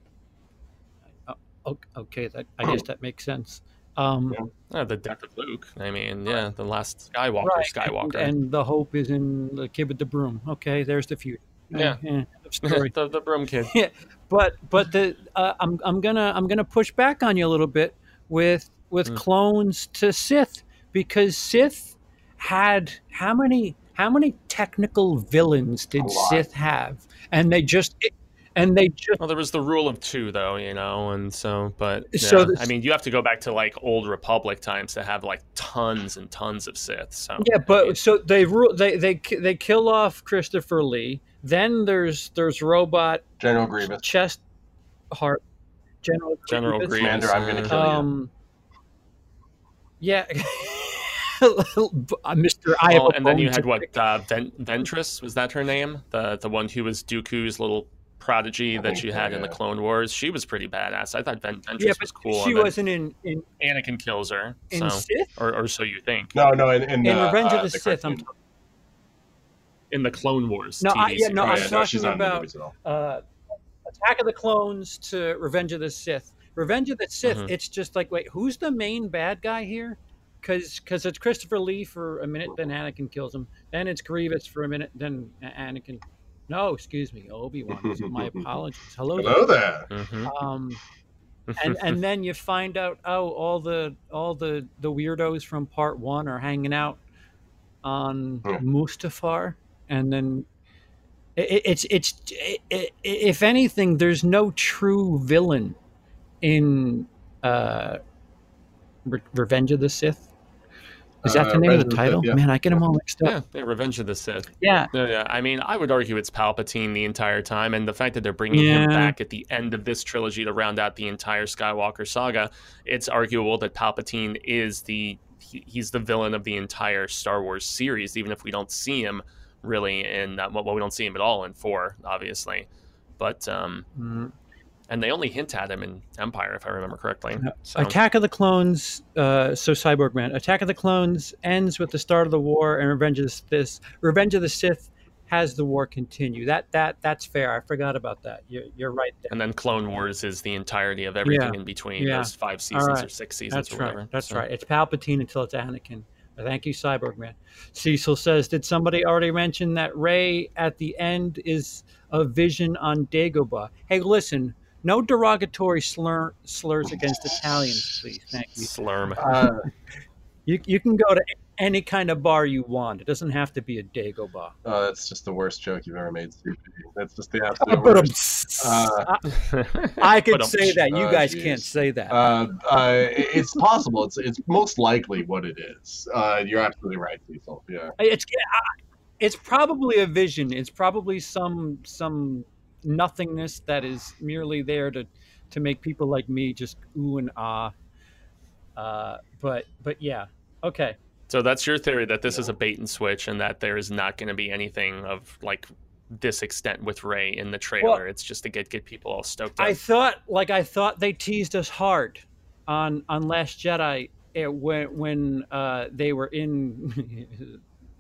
okay, that I guess that makes sense. Um, yeah, the death of Luke. I mean, yeah, the last Skywalker, right. Skywalker, and the hope is in the kid with the broom. Okay, there's the future. Yeah, yeah. Story. the, the broom kid. Yeah, but but the uh, I'm I'm gonna I'm gonna push back on you a little bit with with mm. clones to Sith, because Sith had how many how many technical villains did Sith have, and they just. It, And they just well, there was the rule of two, though, you know, and so, but yeah. so this, I mean, you have to go back to like old Republic times to have like tons and tons of Sith. So yeah, but I mean, so they rule they they they kill off Christopher Lee. Then there's there's robot General Grievous, chest heart General General Grievous. Grievous. Commander, I'm gonna kill um, you. Yeah. Mister I well, and then you had what uh, Vent- Ventress was that her name? The the one who was Dooku's little. Prodigy I that you had so, yeah. in the Clone Wars. She was pretty badass. I thought Ventress yeah, was cool. She wasn't in, in Anakin kills her. In so, Sith? Or, or so you think. No, no. In, in, in uh, Revenge uh, of the, the Sith. I'm... In the Clone Wars. No, T V I, yeah, no, oh, yeah, I'm no, talking about uh, Attack of the Clones to Revenge of the Sith. Revenge of the Sith, mm-hmm. it's just like, wait, who's the main bad guy here? Because it's Christopher Lee for a minute, then Anakin kills him. Then it's Grievous for a minute, then Anakin No, excuse me, Obi-Wan. My apologies. Hello, hello there. there. Um, and and then you find out, oh, all the all the, the weirdos from part one are hanging out on yeah. Mustafar, and then it, it's it's it, it, if anything, there's no true villain in uh, Re- Revenge of the Sith. Is that the uh, name Revenge of the title? Of the, yeah. Man, I get them all mixed up. Yeah, yeah, Revenge of the Sith. Yeah. No, yeah. I mean, I would argue it's Palpatine the entire time, and the fact that they're bringing yeah. him back at the end of this trilogy to round out the entire Skywalker saga, it's arguable that Palpatine is the he, he's the villain of the entire Star Wars series, even if we don't see him really in uh, well, we don't see him at all in four, obviously, but um mm-hmm. and they only hint at him in Empire, if I remember correctly. So. Attack of the Clones, uh, so Cyborg Man, Attack of the Clones ends with the start of the war, and Revenge of the Sith, Revenge of the Sith has the war continue. That that That's fair. I forgot about that. You're, you're right there. And then Clone Wars is the entirety of everything yeah. in between yeah. those five seasons right. or six seasons That's or whatever. Right. That's so. right. It's Palpatine until it's Anakin. Thank you, Cyborg Man. Cecil says, did somebody already mention that Rey at the end is a vision on Dagobah? Hey, listen. No derogatory slur, slurs against Italians, please. Thank you. Slurm. Uh, you, you can go to any kind of bar you want. It doesn't have to be a Dago bar. Oh, that's just the worst joke you've ever made, Steve. That's just the absolute uh, worst. Uh, I, I could say that. You guys uh, can't say that. Uh, uh, it's possible. It's it's most likely what it is. Uh, you're absolutely right, Cecil. Yeah. It's it's probably a vision. It's probably some some. nothingness that is merely there to to make people like me just ooh and ah. Uh but but yeah, okay, so that's your theory, that this yeah. is a bait and switch, and that there is not going to be anything of like this extent with Rey in the trailer. Well, it's just to get get people all stoked up. I thought like I thought they teased us hard on on Last Jedi it, when when uh they were in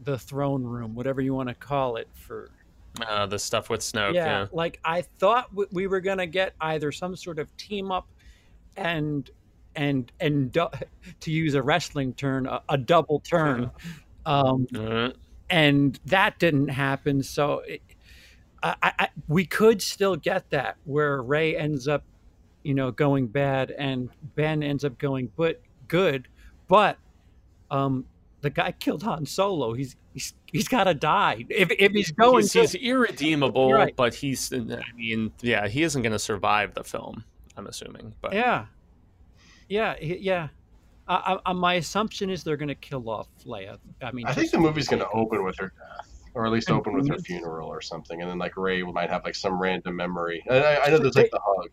the throne room, whatever you want to call it, for Uh, the stuff with Snoke. Yeah, yeah. Like I thought w- we were gonna get either some sort of team up, and and and du- to use a wrestling turn, a, a double turn, um, mm-hmm. and that didn't happen. So it, I, I, we could still get that where Rey ends up, you know, going bad, and Ben ends up going but good, but um, the guy killed Han Solo. He's He's he's got to die if if he's going. He's, to... he's irredeemable, right. but he's. I mean, yeah, he isn't going to survive the film, I'm assuming. But yeah, yeah, yeah. I, I, my assumption is they're going to kill off Leia. I mean, I think the movie's going to open with her death, or at least open with her funeral or something, and then like Rey might have like some random memory. I, I, I know there's like the hug.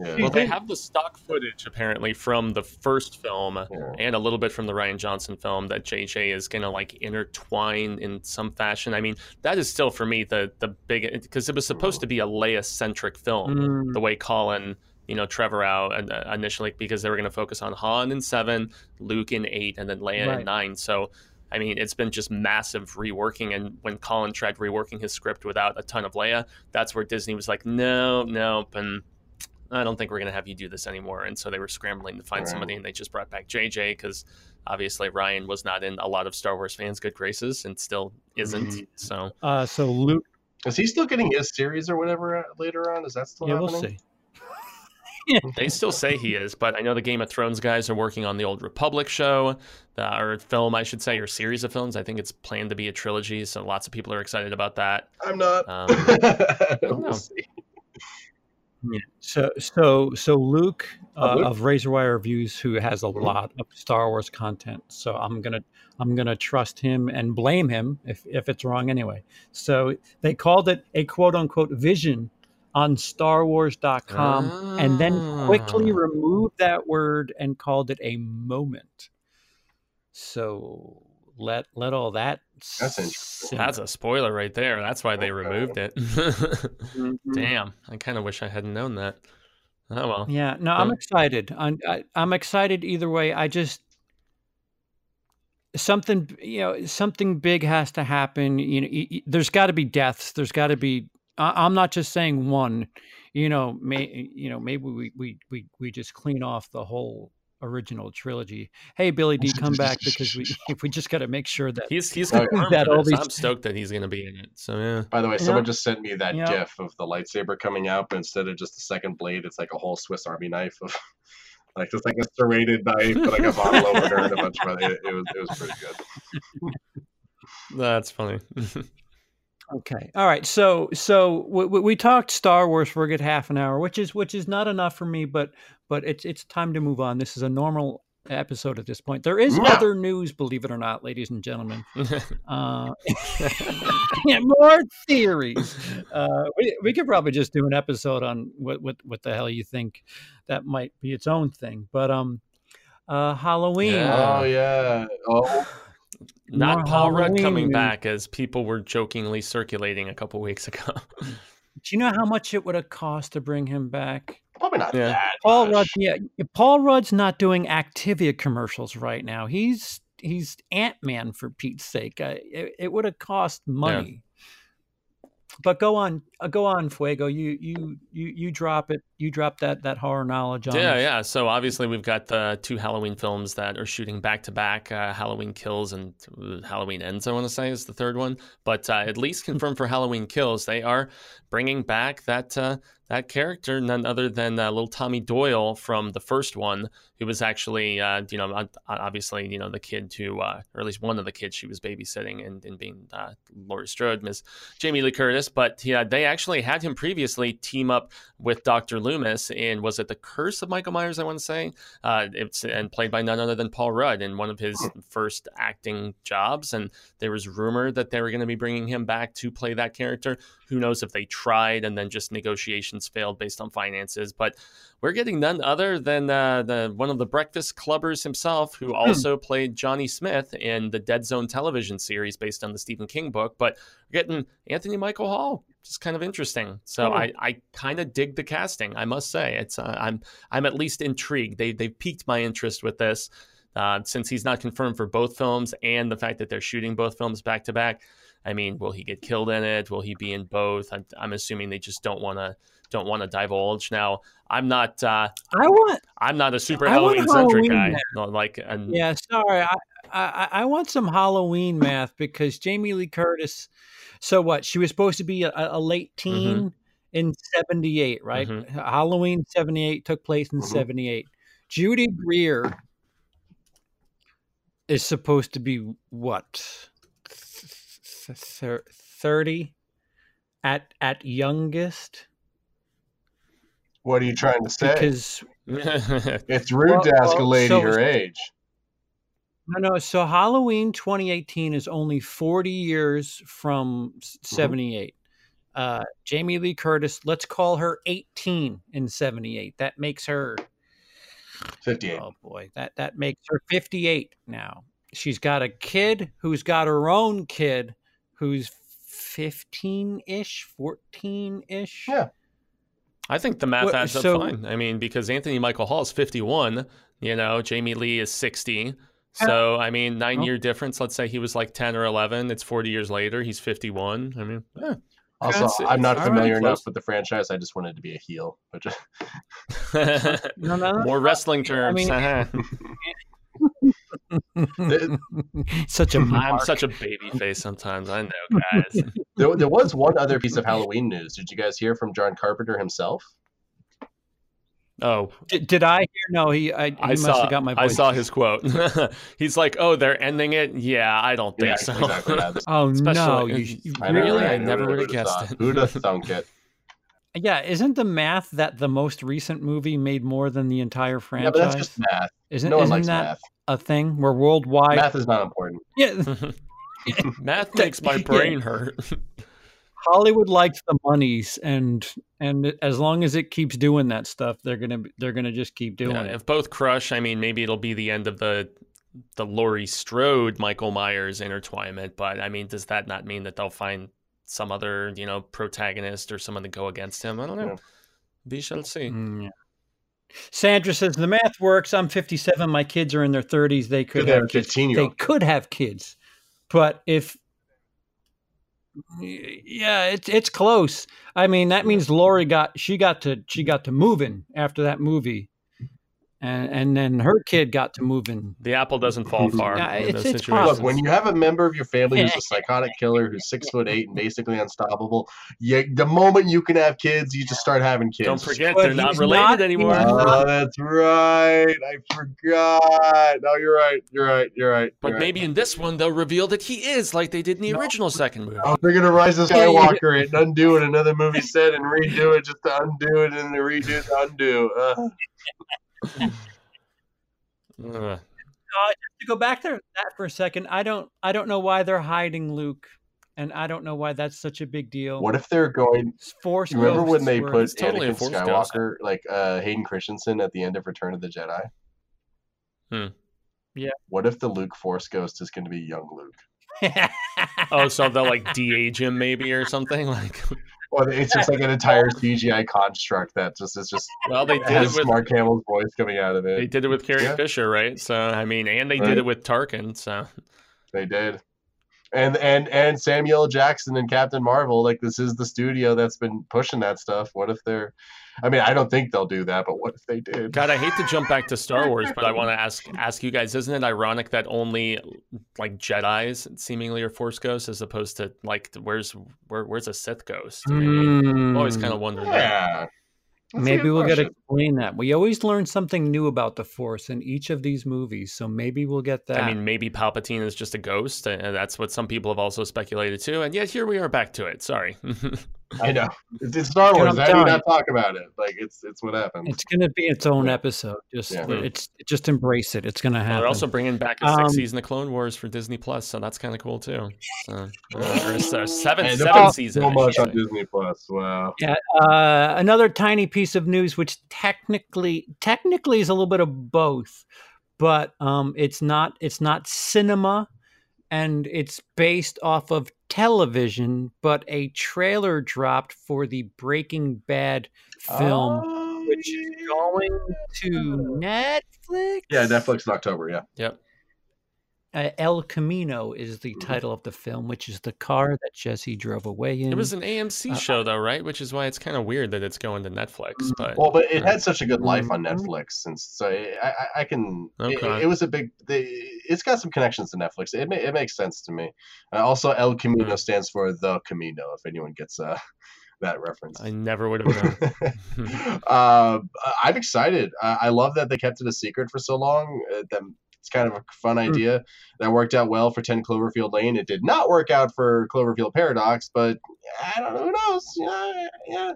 Yeah. Well, they have the stock footage apparently from the first film yeah. and a little bit from the Rian Johnson film that J J is going to like intertwine in some fashion. I mean, that is still for me the the big, because it was supposed to be a Leia centric film, mm. the way Colin, you know, Trevorrow initially, because they were going to focus on Han in seven, Luke in eight, and then Leia right. in nine. So, I mean, it's been just massive reworking. And when Colin tried reworking his script without a ton of Leia, that's where Disney was like, no, nope. And I don't think we're going to have you do this anymore. And so they were scrambling to find right. somebody, and they just brought back J J because obviously Ryan was not in a lot of Star Wars fans' good graces and still isn't. Mm-hmm. So uh, so Luke. Is he still getting his series or whatever later on? Is that still yeah, happening? We'll see. Yeah. They still say he is, but I know the Game of Thrones guys are working on the Old Republic show, the, or film, I should say, or series of films. I think it's planned to be a trilogy, so lots of people are excited about that. I'm not. Um, we'll know. see. Yeah. So, so, so Luke, uh, Luke of Razorwire Reviews, who has a lot of Star Wars content. So I'm gonna, I'm gonna trust him and blame him if, if it's wrong anyway. So they called it a quote unquote vision on Star Wars dot com, ah. and then quickly removed that word and called it a moment. So let let all that. That's interesting. That's a spoiler right there. That's why they removed it. Damn, I kind of wish I hadn't known that. Oh well. Yeah, no, I'm excited. I'm, I, I'm excited either way. I just something, you know, something big has to happen. You know, y- y- there's got to be deaths. There's got to be. I- I'm not just saying one. You know, may you know maybe we we we we just clean off the whole original trilogy. Hey, Billy D, come back, because we we just got to make sure that he's he's gonna oh, that all these... I'm stoked that he's going to be in it. So yeah. By the way, someone yeah. just sent me that yeah. GIF of the lightsaber coming out, but instead of just the second blade, it's like a whole Swiss Army knife of like just like a serrated knife, but like a bottle opener and a bunch of it. It was it was pretty good. That's funny. Okay. All right. So, so we, we talked Star Wars for a good half an hour, which is which is not enough for me, but but it's it's time to move on. This is a normal episode at this point. There is yeah. other news, believe it or not, ladies and gentlemen. uh, yeah, more theories. Uh, we we could probably just do an episode on what what what the hell you think. That might be its own thing. But um, uh, Halloween. Yeah. Uh, oh yeah. Oh. Not Paul Rudd coming back, as people were jokingly circulating a couple weeks ago. Do you know how much it would have cost to bring him back? Probably not yeah. that. Paul much. Rudd, yeah, Paul Rudd's not doing Activia commercials right now. He's he's Ant-Man, for Pete's sake. Uh, it, it would have cost money. Yeah. But go on, uh, go on, Fuego. You you you you drop it. You drop that that horror knowledge on. Yeah, us. yeah. So obviously we've got the two Halloween films that are shooting back to back. Uh, Halloween Kills and Halloween Ends, I want to say, is the third one. But uh, at least confirmed for Halloween Kills, they are bringing back that. Uh, That character, none other than uh, little Tommy Doyle from the first one, who was actually, uh, you know, obviously, you know, the kid who, uh, or at least one of the kids she was babysitting and, and being uh, Laurie Strode, Miss Jamie Lee Curtis. But yeah, they actually had him previously team up with Doctor Loomis in, was it The Curse of Michael Myers, I want to say? Uh, it's and played by none other than Paul Rudd in one of his first acting jobs. And there was rumor that they were going to be bringing him back to play that character. Who knows if they tried and then just negotiations failed based on finances, but we're getting none other than uh, the one of the Breakfast Clubbers himself, who also mm. played Johnny Smith in the Dead Zone television series based on the Stephen King book. But we're getting Anthony Michael Hall, which is kind of interesting. So mm. I, I kind of dig the casting, I must say. It's uh, I'm I'm at least intrigued. They they piqued my interest with this uh, since he's not confirmed for both films, and the fact that they're shooting both films back to back. I mean, will he get killed in it? Will he be in both? I'm, I'm assuming they just don't want to. Don't want to divulge. Now, I'm not. Uh, I want. I'm not a super Halloween-centric Halloween guy. No, like, and, yeah, sorry. I, I I want some Halloween math, because Jamie Lee Curtis. So what? She was supposed to be a, a late teen mm-hmm. in seventy-eight, right? Mm-hmm. Halloween seventy-eight took place in mm-hmm. seventy-eight. Judy Greer is supposed to be what? thirty at at youngest. What are you trying to say? Because it's rude well, to ask well, a lady so, her age. No, no. So Halloween twenty eighteen is only forty years from seventy-eight. Mm-hmm. Uh, Jamie Lee Curtis, let's call her eighteen in seventy-eight. That makes her fifty-eight. Oh boy, that that makes her fifty-eight now. She's got a kid who's got her own kid who's fifteen-ish, fourteen-ish. Yeah. I think the math adds so, up fine. I mean, because Anthony Michael Hall is fifty-one, you know, Jamie Lee is sixty. So, I mean, nine-year oh. difference. Let's say he was like ten or eleven. It's forty years later. He's fifty-one. I mean, yeah. Also, it's, I'm not familiar right, enough with the franchise. I just wanted to be a heel. Which... no, no, no. More wrestling terms. I mean, such a mark. I'm such a baby face sometimes. I know, guys. There, there was one other piece of Halloween news. Did you guys hear from John Carpenter himself? Oh, did, did I hear? No, he. I, he I must saw, have got my. Voice. I saw his quote. He's like, "Oh, they're ending it." Yeah, I don't think yeah, so. Exactly, yeah. Oh Especially, no! You, you I really, I, I never would have guessed thought. it. Who'd have thunk it? Yeah, isn't the math that the most recent movie made more than the entire franchise? Yeah, but that's just math. Isn't, no one isn't likes that math. A thing? We're worldwide. Math is not important. Yeah, math makes my brain yeah. hurt. Hollywood likes the monies, and and as long as it keeps doing that stuff, they're gonna they're gonna just keep doing yeah, it. If both crush, I mean, maybe it'll be the end of the the Laurie Strode Michael Myers intertwinement. But I mean, does that not mean that they'll find some other, you know, protagonist or someone to go against him? I don't know. Yeah. We shall see. Mm, yeah. Sandra says the math works. I'm fifty-seven. My kids are in their thirties. They could, could have kids. They could have kids, but if yeah, it's it's close. I mean, that means Laurie got she got to she got to moving after that movie, and and then her kid got to moving. The apple doesn't fall far. Yeah, it's, it's look, when you have a member of your family who's a psychotic killer who's six foot eight and basically unstoppable, you, the moment you can have kids, you just start having kids. Don't forget, but they're not related not, anymore. Oh, that's right. I forgot. No, you're right. You're right. You're right. You're but right. Maybe in this one they'll reveal that he is, like they did in the no. original second movie. Oh, they're gonna Rise of Skywalker it and undo what another movie said and redo it just to undo it and then redo to undo. Uh. uh, to go back to that for a second, I don't, I don't know why they're hiding Luke, and I don't know why that's such a big deal. What if they're going? Force remember when they were, put totally Anakin Skywalker, ghost. like uh, Hayden Christensen, at the end of Return of the Jedi? Hmm. Yeah. What if the Luke Force Ghost is going to be young Luke? Oh, so they'll like de-age him maybe or something like. Well, it's just like an entire C G I construct that just is just. Well, they did it with Mark Hamill's voice coming out of it. They did it with Carrie yeah. Fisher, right? So I mean, and they right. did it with Tarkin. So they did, and and and Samuel L. Jackson and Captain Marvel. Like, this is the studio that's been pushing that stuff. What if they're? I mean, I don't think they'll do that, but what if they did? God, I hate to jump back to Star Wars, but I want to ask ask you guys, isn't it ironic that only like Jedis seemingly are Force ghosts as opposed to like where's where, where's a Sith ghost? I mean, mm, I've always kind of wondered yeah. that. That's maybe we'll question. Get to explain that. We always learn something new about the Force in each of these movies, so maybe we'll get that. I mean, maybe Palpatine is just a ghost, and that's what some people have also speculated too. And yet here we are back to it. Sorry. I know. It's Star Wars. How do you not talk about it? Like, it's it's what happens. It's going to be its own episode. Just yeah. it's just embrace it. It's going to happen. Well, they're also bringing back a sixth um, season of Clone Wars for Disney Plus, so that's kind of cool too. So, uh, so seven seven season. So much on Disney Plus. Wow. Yeah. Uh, another tiny piece of news, which technically technically is a little bit of both, but um, it's not it's not cinema. And it's based off of television, but a trailer dropped for the Breaking Bad film, oh, which is going to Netflix. Yeah, Netflix in October, yeah. Yep. Uh, El Camino is the title of the film, which is the car that Jesse drove away in. It was an A M C uh, show, though, right? Which is why it's kind of weird that it's going to Netflix. But well, but it uh, had such a good life on Netflix, since so I, I can. Okay. It, it was a big. They, it's got some connections to Netflix. It may, it makes sense to me. Uh, also, El Camino mm. stands for the Camino. If anyone gets uh, that reference, I never would have known. uh, I'm excited. I, I love that they kept it a secret for so long. Uh, them. It's kind of a fun idea that worked out well for ten Cloverfield Lane. It did not work out for Cloverfield Paradox, but I don't know, who knows? Yeah, yeah.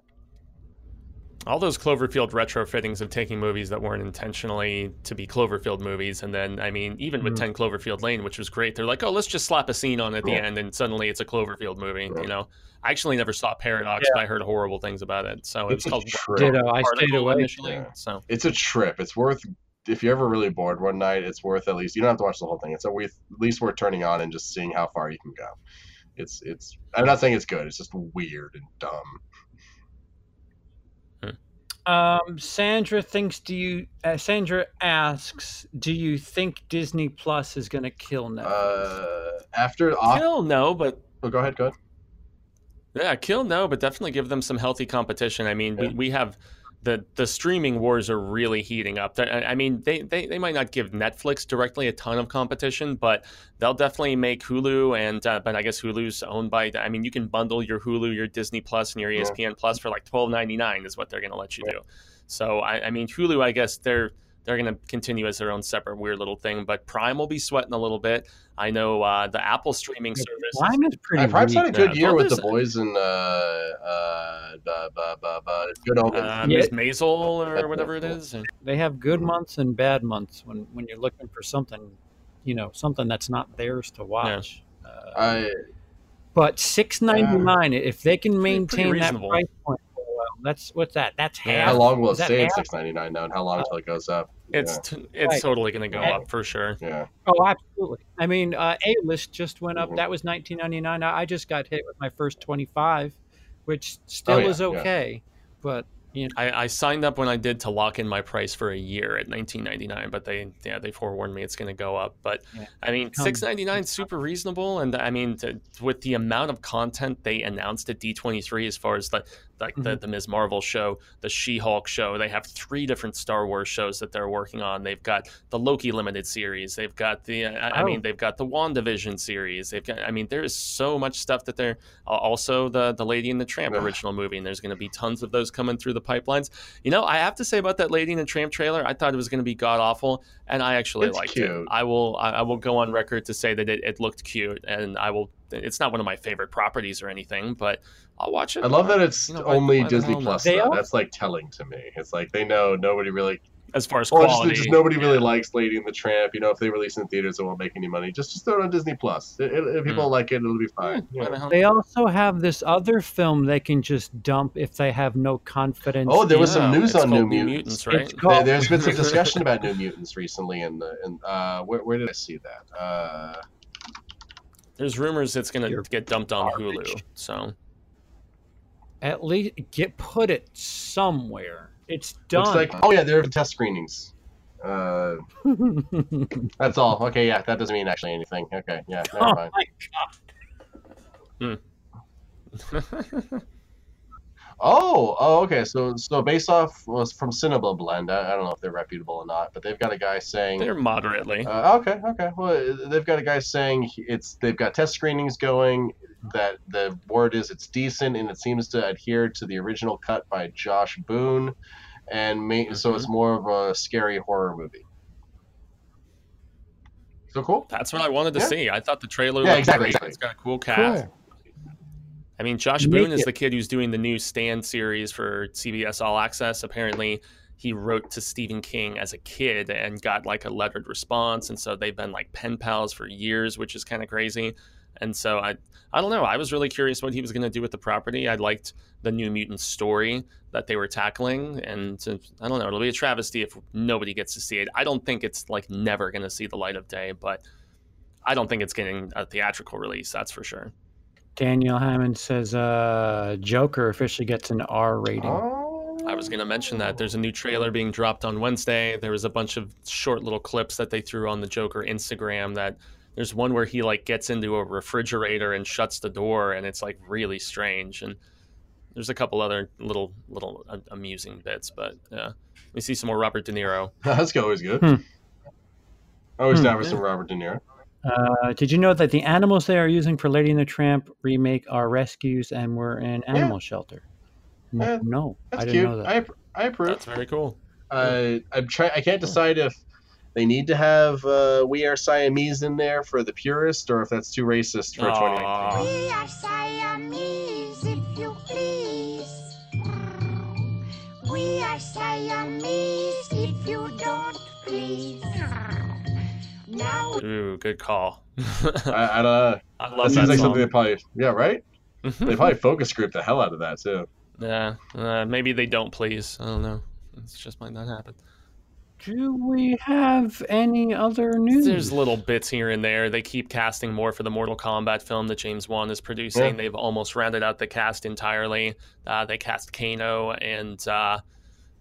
All those Cloverfield retrofittings of taking movies that weren't intentionally to be Cloverfield movies, and then, I mean, even with mm. ten Cloverfield Lane, which was great, they're like, oh, let's just slap a scene on at cool. the end, and suddenly it's a Cloverfield movie, cool. you know? I actually never saw Paradox, yeah. but I heard horrible things about it, so it's it was called Ditto. I stayed away initially. Yeah. So. It's a trip. It's worth... If you're ever really bored one night, it's worth at least, you don't have to watch the whole thing. It's at least worth turning on and just seeing how far you can go. It's, it's, I'm not saying it's good. It's just weird and dumb. Um, Sandra thinks, do you, uh, Sandra asks, do you think Disney Plus is going to kill Netflix? Uh, after, kill, no, but. Oh, go ahead, go ahead. Yeah, kill, no, but definitely give them some healthy competition. I mean, yeah. we, we have. The the streaming wars are really heating up. I mean, they, they, they might not give Netflix directly a ton of competition, but they'll definitely make Hulu. And uh, but I guess Hulu's owned by. I mean, you can bundle your Hulu, your Disney Plus, and your E S P N yeah. Plus for like twelve ninety-nine is what they're going to let you yeah. do. So I, I mean, Hulu, I guess they're they're going to continue as their own separate weird little thing. But Prime will be sweating a little bit. I know uh, the Apple streaming yeah, service. Prime is pretty. Uh, Prime's had a good year with the boys and. Uh, uh, Uh, bah, bah, bah. Good uh, Miss Maisel or whatever it is. They have good months and bad months when, when you're looking for something, you know, something that's not theirs to watch. Yeah. Uh, I, but six ninety-nine, um, if they can maintain that price point, well, that's what's that? That's half. Yeah, how long will it stay at six ninety-nine now, and how long until it goes up? It's yeah. t- it's right. totally going to go and, up for sure. Yeah. Oh, absolutely. I mean, uh, A-List just went up. Mm-hmm. That was nineteen ninety-nine. I, I just got hit with my first twenty-five. Which still oh, yeah, is okay, yeah. but you know. I, I signed up when I did to lock in my price for a year at nineteen ninety-nine, but they yeah they forewarned me it's going to go up. But yeah. I mean, six ninety-nine super reasonable, and I mean to, with the amount of content they announced at D twenty-three as far as the like mm-hmm. the, the Miz Marvel show, the She-Hulk show, they have three different Star Wars shows that they're working on. They've got the Loki limited series. They've got the uh, I, oh. I mean they've got the WandaVision series. They've got I mean there is so much stuff that they're uh, also the the Lady and the Tramp yeah. original movie, and there's going to be tons of those coming through the pipelines. You know, I have to say about that Lady and the Tramp trailer, I thought it was going to be god awful, and I actually it's liked cute. It. I will I, I will go on record to say that it, it looked cute, and I will. It's not one of my favorite properties or anything, but I'll watch it. I love that it's you know, only Disney Plus. That's like telling to me. It's like they know nobody really as far as quality. Or just, just nobody really yeah. likes Lady and the Tramp. You know, if they release in theaters, it won't make any money. Just, just throw it on Disney Plus. It, it, if people mm. like it, it'll be fine. Mm. Yeah. They also have this other film they can just dump if they have no confidence. Oh, there in. was some news it's on New Mutants, Mutants right? Called... There's been some discussion about New Mutants recently, and and uh, where where did I see that? Uh, There's rumors it's gonna Your get dumped on garbage. Hulu, so. At least get put it somewhere. It's done. Looks like, oh yeah, there are test screenings. Uh, that's all. Okay, yeah, that doesn't mean actually anything. Okay, yeah, never oh mind. My God. Hmm. oh, oh, okay. So, so based off was well, from Cinema Blend. I, I don't know if they're reputable or not, but they've got a guy saying they're moderately. Uh, okay, okay. Well, they've got a guy saying it's they've got test screenings going. That the word is it's decent and it seems to adhere to the original cut by Josh Boone, and may, mm-hmm. so it's more of a scary horror movie. So cool. That's what I wanted to yeah. see. I thought the trailer. Yeah, exactly, exactly. It's got a cool cast. Cool. I mean, Josh Boone Make is it. the kid who's doing the new Stand series for C B S All Access. Apparently, he wrote to Stephen King as a kid and got like a lettered response, and so they've been like pen pals for years, which is kind of crazy. And so I I don't know. I was really curious what he was going to do with the property. I liked the New Mutants story that they were tackling. And to, I don't know. It'll be a travesty if nobody gets to see it. I don't think it's like never going to see the light of day, but I don't think it's getting a theatrical release. That's for sure. Daniel Hammond says uh, Joker officially gets an R rating. Oh. I was going to mention that. There's a new trailer being dropped on Wednesday. There was a bunch of short little clips that they threw on the Joker Instagram that... There's one where he like gets into a refrigerator and shuts the door, and it's like really strange. And there's a couple other little little uh, amusing bits, but yeah, we see some more Robert De Niro. That's always good. Hmm. Always hmm. down with some Robert De Niro. Uh, did you know that the animals they are using for Lady and the Tramp remake are rescues and were in animal yeah. shelter? No, uh, no that's I didn't cute. know that. I, I approve. That's very cool. Uh, I'm try. I can't decide if. They need to have uh, We Are Siamese in there for the purist, or if that's too racist for twenty nineteen. We are Siamese, if you please. We are Siamese, if you don't please. Now. Ooh, good call. I, I don't know. I love that, that seems like song. Something they probably, yeah, right? They probably focus group the hell out of that, too. Yeah, uh, maybe they don't please. I don't know. It just might not happen. Do we have any other news? There's little bits here and there. They keep casting more for the Mortal Kombat film that James Wan is producing. Yeah. They've almost rounded out the cast entirely. Uh, they cast Kano and uh,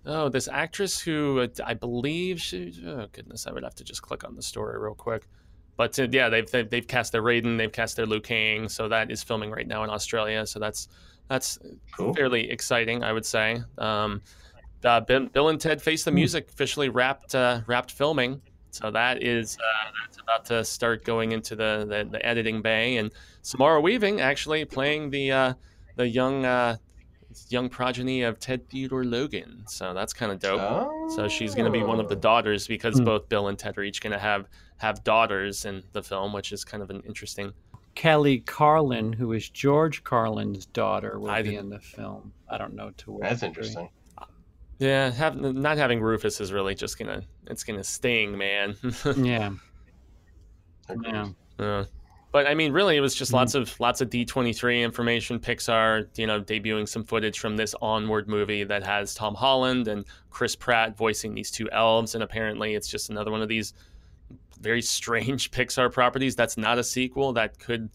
oh, this actress who uh, I believe she. Oh goodness, I would have to just click on the story real quick. But uh, yeah, they've, they've they've cast their Raiden, they've cast their Liu Kang. So that is filming right now in Australia. So that's that's cool. fairly exciting, I would say. Um, Uh, Bill and Ted Face the Music officially wrapped uh, wrapped filming, so that is uh, that's about to start going into the, the, the editing bay. And Samara Weaving actually playing the uh, the young uh, young progeny of Ted Theodore Logan, so that's kind of dope. Oh. So she's going to be one of the daughters because mm. both Bill and Ted are each going to have have daughters in the film, which is kind of an interesting. Kelly Carlin, who is George Carlin's daughter, will I be in the film. I don't know to what. That's degree. Interesting. Yeah, have, not having Rufus is really just gonna it's gonna sting, man. yeah. yeah. Uh, but I mean, really, it was just lots of lots of D twenty-three information. Pixar, you know, debuting some footage from this Onward movie that has Tom Holland and Chris Pratt voicing these two elves, and apparently, it's just another one of these very strange Pixar properties that's not a sequel that could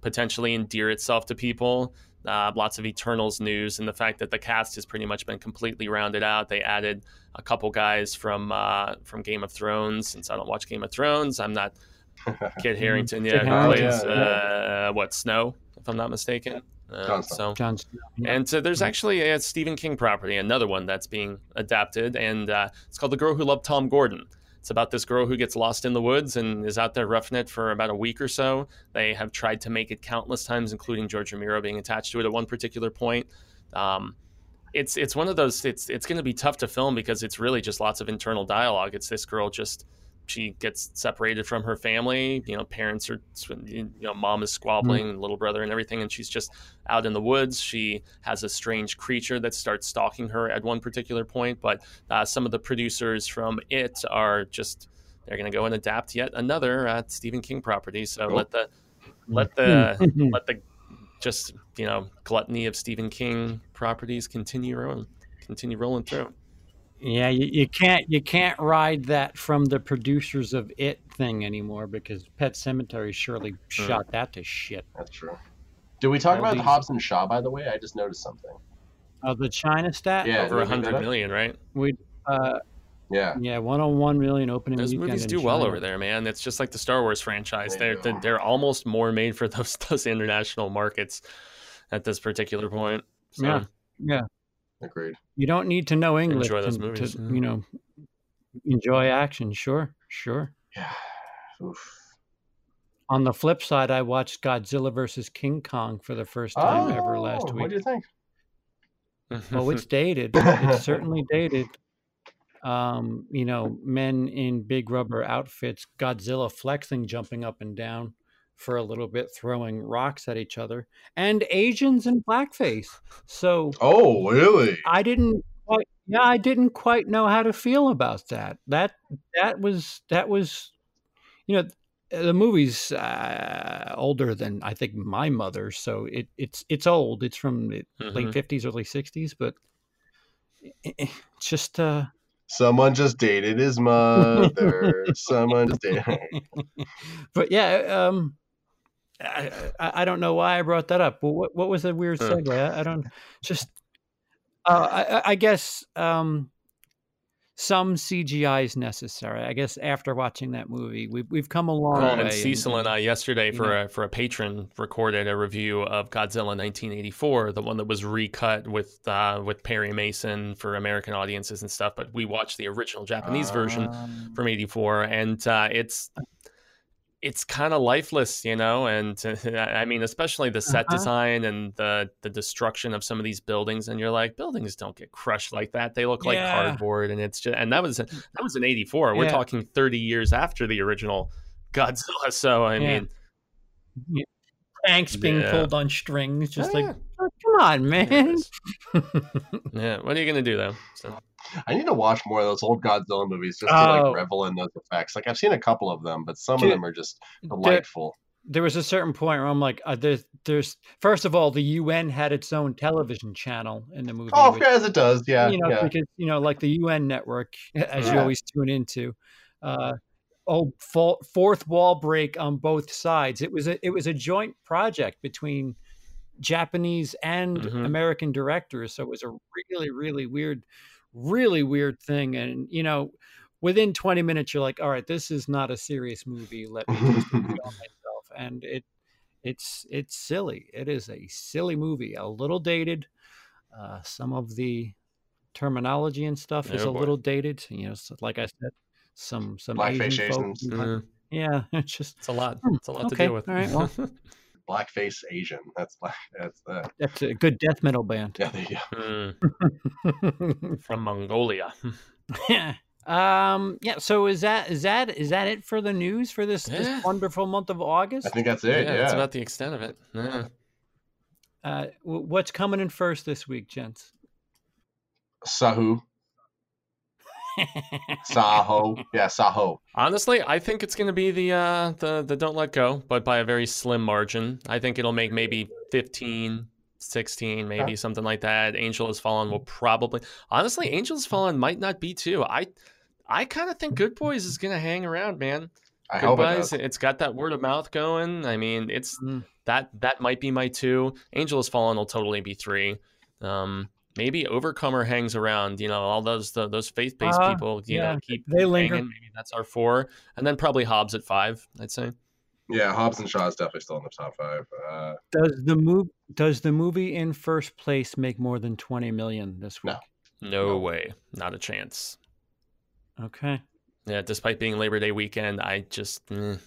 potentially endear itself to people. Uh, lots of Eternals news, and the fact that the cast has pretty much been completely rounded out. They added a couple guys from uh, from Game of Thrones. Since I don't watch Game of Thrones, I'm not Kit Harington. Yeah, who plays yeah, yeah. Uh, what Snow, if I'm not mistaken. Uh, so and so there's actually a Stephen King property, another one that's being adapted, and uh, it's called The Girl Who Loved Tom Gordon. It's about this girl who gets lost in the woods and is out there roughing it for about a week or so. They have tried to make it countless times, including George Romero being attached to it at one particular point. Um, it's it's one of those. It's it's going to be tough to film because it's really just lots of internal dialogue. It's this girl just she gets separated from her family. You know, parents are, you know, mom is squabbling, mm-hmm. little brother and everything. And she's just out in the woods. She has a strange creature that starts stalking her at one particular point. But uh, some of the producers from it are just, they're going to go and adapt yet another uh, Stephen King property. So cool. let the, let the, let the just, you know, gluttony of Stephen King properties continue rolling, continue rolling through. Yeah, you, you can't you can't ride that from the producers of It thing anymore, because Pet Sematary surely sure. shot that to shit. That's true. Did we talk All about these... Hobbs and Shaw, by the way? I just noticed something. Oh, the China stat? Yeah, over one hundred million, right? We uh yeah. Yeah, one hundred one million opening weekend. Those movies do well over there, man. It's just like the Star Wars franchise. They they're know. they're almost more made for those those international markets at this particular point. So. Yeah. Yeah. Agreed. You don't need to know English enjoy those to, movies. to mm-hmm. you know, enjoy action. Sure, sure. Yeah. Oof. On the flip side, I watched Godzilla versus King Kong for the first time oh, ever last week. What do you think? Well, it's dated. It's certainly dated. Um, you know, men in big rubber outfits, Godzilla flexing, jumping up and down for a little bit, throwing rocks at each other, and Asians in blackface. So, oh, really? I didn't quite, yeah, I didn't quite know how to feel about that. That that was that was, you know, the movie's uh, older than I think my mother, so it it's it's old. It's from the mm-hmm. late fifties, early sixties, but it, it just uh, someone just dated his mother. Someone just dated. But yeah, um. I, I don't know why I brought that up. Well, what what was a weird segue? I, I don't just. Uh, I, I guess um, some C G I is necessary. I guess after watching that movie, we've we've come a long well, way. And Cecil and, and I yesterday for know. a for a patron recorded a review of Godzilla nineteen eighty-four, the one that was recut with uh, with Perry Mason for American audiences and stuff. But we watched the original Japanese um... version from eighty-four, and uh, it's. It's kind of lifeless, you know, and uh, I mean, especially the set uh-huh. design and the the destruction of some of these buildings. And you're like, buildings don't get crushed like that. They look yeah. like cardboard. And it's just, and that was that was in eighty-four. Yeah. We're talking thirty years after the original Godzilla. So I yeah. mean, yeah. tanks being yeah. pulled on strings, just oh, like, yeah. oh, come on, man. Yeah, what are you gonna do though? So. I need to watch more of those old Godzilla movies just to oh. like revel in those effects. Like I've seen a couple of them, but some Dude, of them are just delightful. There, there was a certain point where I'm like, uh, there's, there's, first of all, the U N had its own television channel in the movie. Oh, which, as it does, yeah. You know, yeah. because you know, like the U N network, as yeah. you always tune into. Uh, old fourth wall break on both sides. It was a, it was a joint project between Japanese and mm-hmm. American directors, so it was a really, really weird. really weird thing. And you know, within twenty minutes you're like, all right, this is not a serious movie, let me just enjoy myself. And it it's it's silly. It is a silly movie, a little dated. Uh some of the terminology and stuff oh, is a boy. little dated, you know, so, like I said, some some blackface Asian folks, mm-hmm. yeah, it's just it's a lot it's a lot okay, to deal with. All right, well. Blackface Asian. That's black. That's uh, that's a good death metal band. Yeah, there you go. From Mongolia. Yeah. Um. Yeah. So is that is that is that it for the news for this, yeah. this wonderful month of August? I think that's it. Yeah, yeah. That's about the extent of it. Yeah. Uh, what's coming in first this week, gents? Sahu. Saho, yeah, Saho. Honestly, I think it's going to be the uh, the the Don't Let Go, but by a very slim margin. I think it'll make maybe fifteen, sixteen, maybe huh? something like that. Angel Has Fallen will probably, honestly, Angel Has Fallen might not be too. I I kind of think Good Boys is going to hang around, man. I Good hope Boys, it it's got that word of mouth going. I mean, it's mm. that that might be my two. Angel Has Fallen will totally be three. Um, Maybe Overcomer hangs around, you know, all those the, those faith-based uh, people, you yeah. know, keep they linger. Hanging. Maybe that's our four. And then probably Hobbs at five, I'd say. Yeah, Hobbs and Shaw is definitely still in the top five. Uh, does the move does the movie in first place make more than twenty million this week? No. No, no way. Not a chance. Okay. Yeah, despite being Labor Day weekend, I just mm.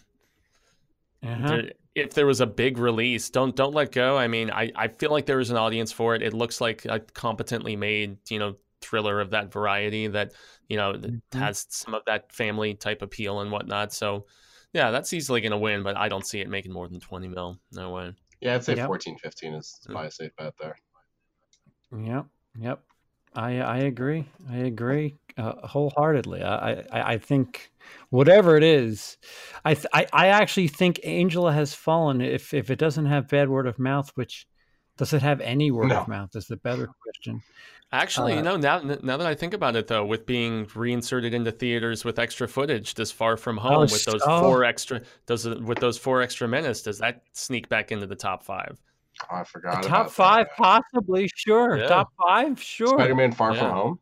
uh-huh. there, if there was a big release, don't don't let go. I mean, I, I feel like there was an audience for it. It looks like a competently made, you know, thriller of that variety that, you know, mm-hmm. has some of that family type appeal and whatnot. So yeah, that's easily going to win, but I don't see it making more than twenty mil. No way. Yeah, I'd say yep. fourteen, fifteen is my safe bet there. Yep, yep. I I agree. I agree uh, wholeheartedly. I, I I think whatever it is, I, th- I I actually think Angela has fallen. If if it doesn't have bad word of mouth, which does it have any word no. of mouth? Is the better question. Actually, uh, you know, now now that I think about it, though, with being reinserted into theaters with extra footage this far from home, oh, with those oh. four extra, those with those four extra minutes, does that sneak back into the top five? Oh, I forgot. The top about five, that. possibly, sure. Yeah. Top five, sure. Spider-Man Far yeah. From Home.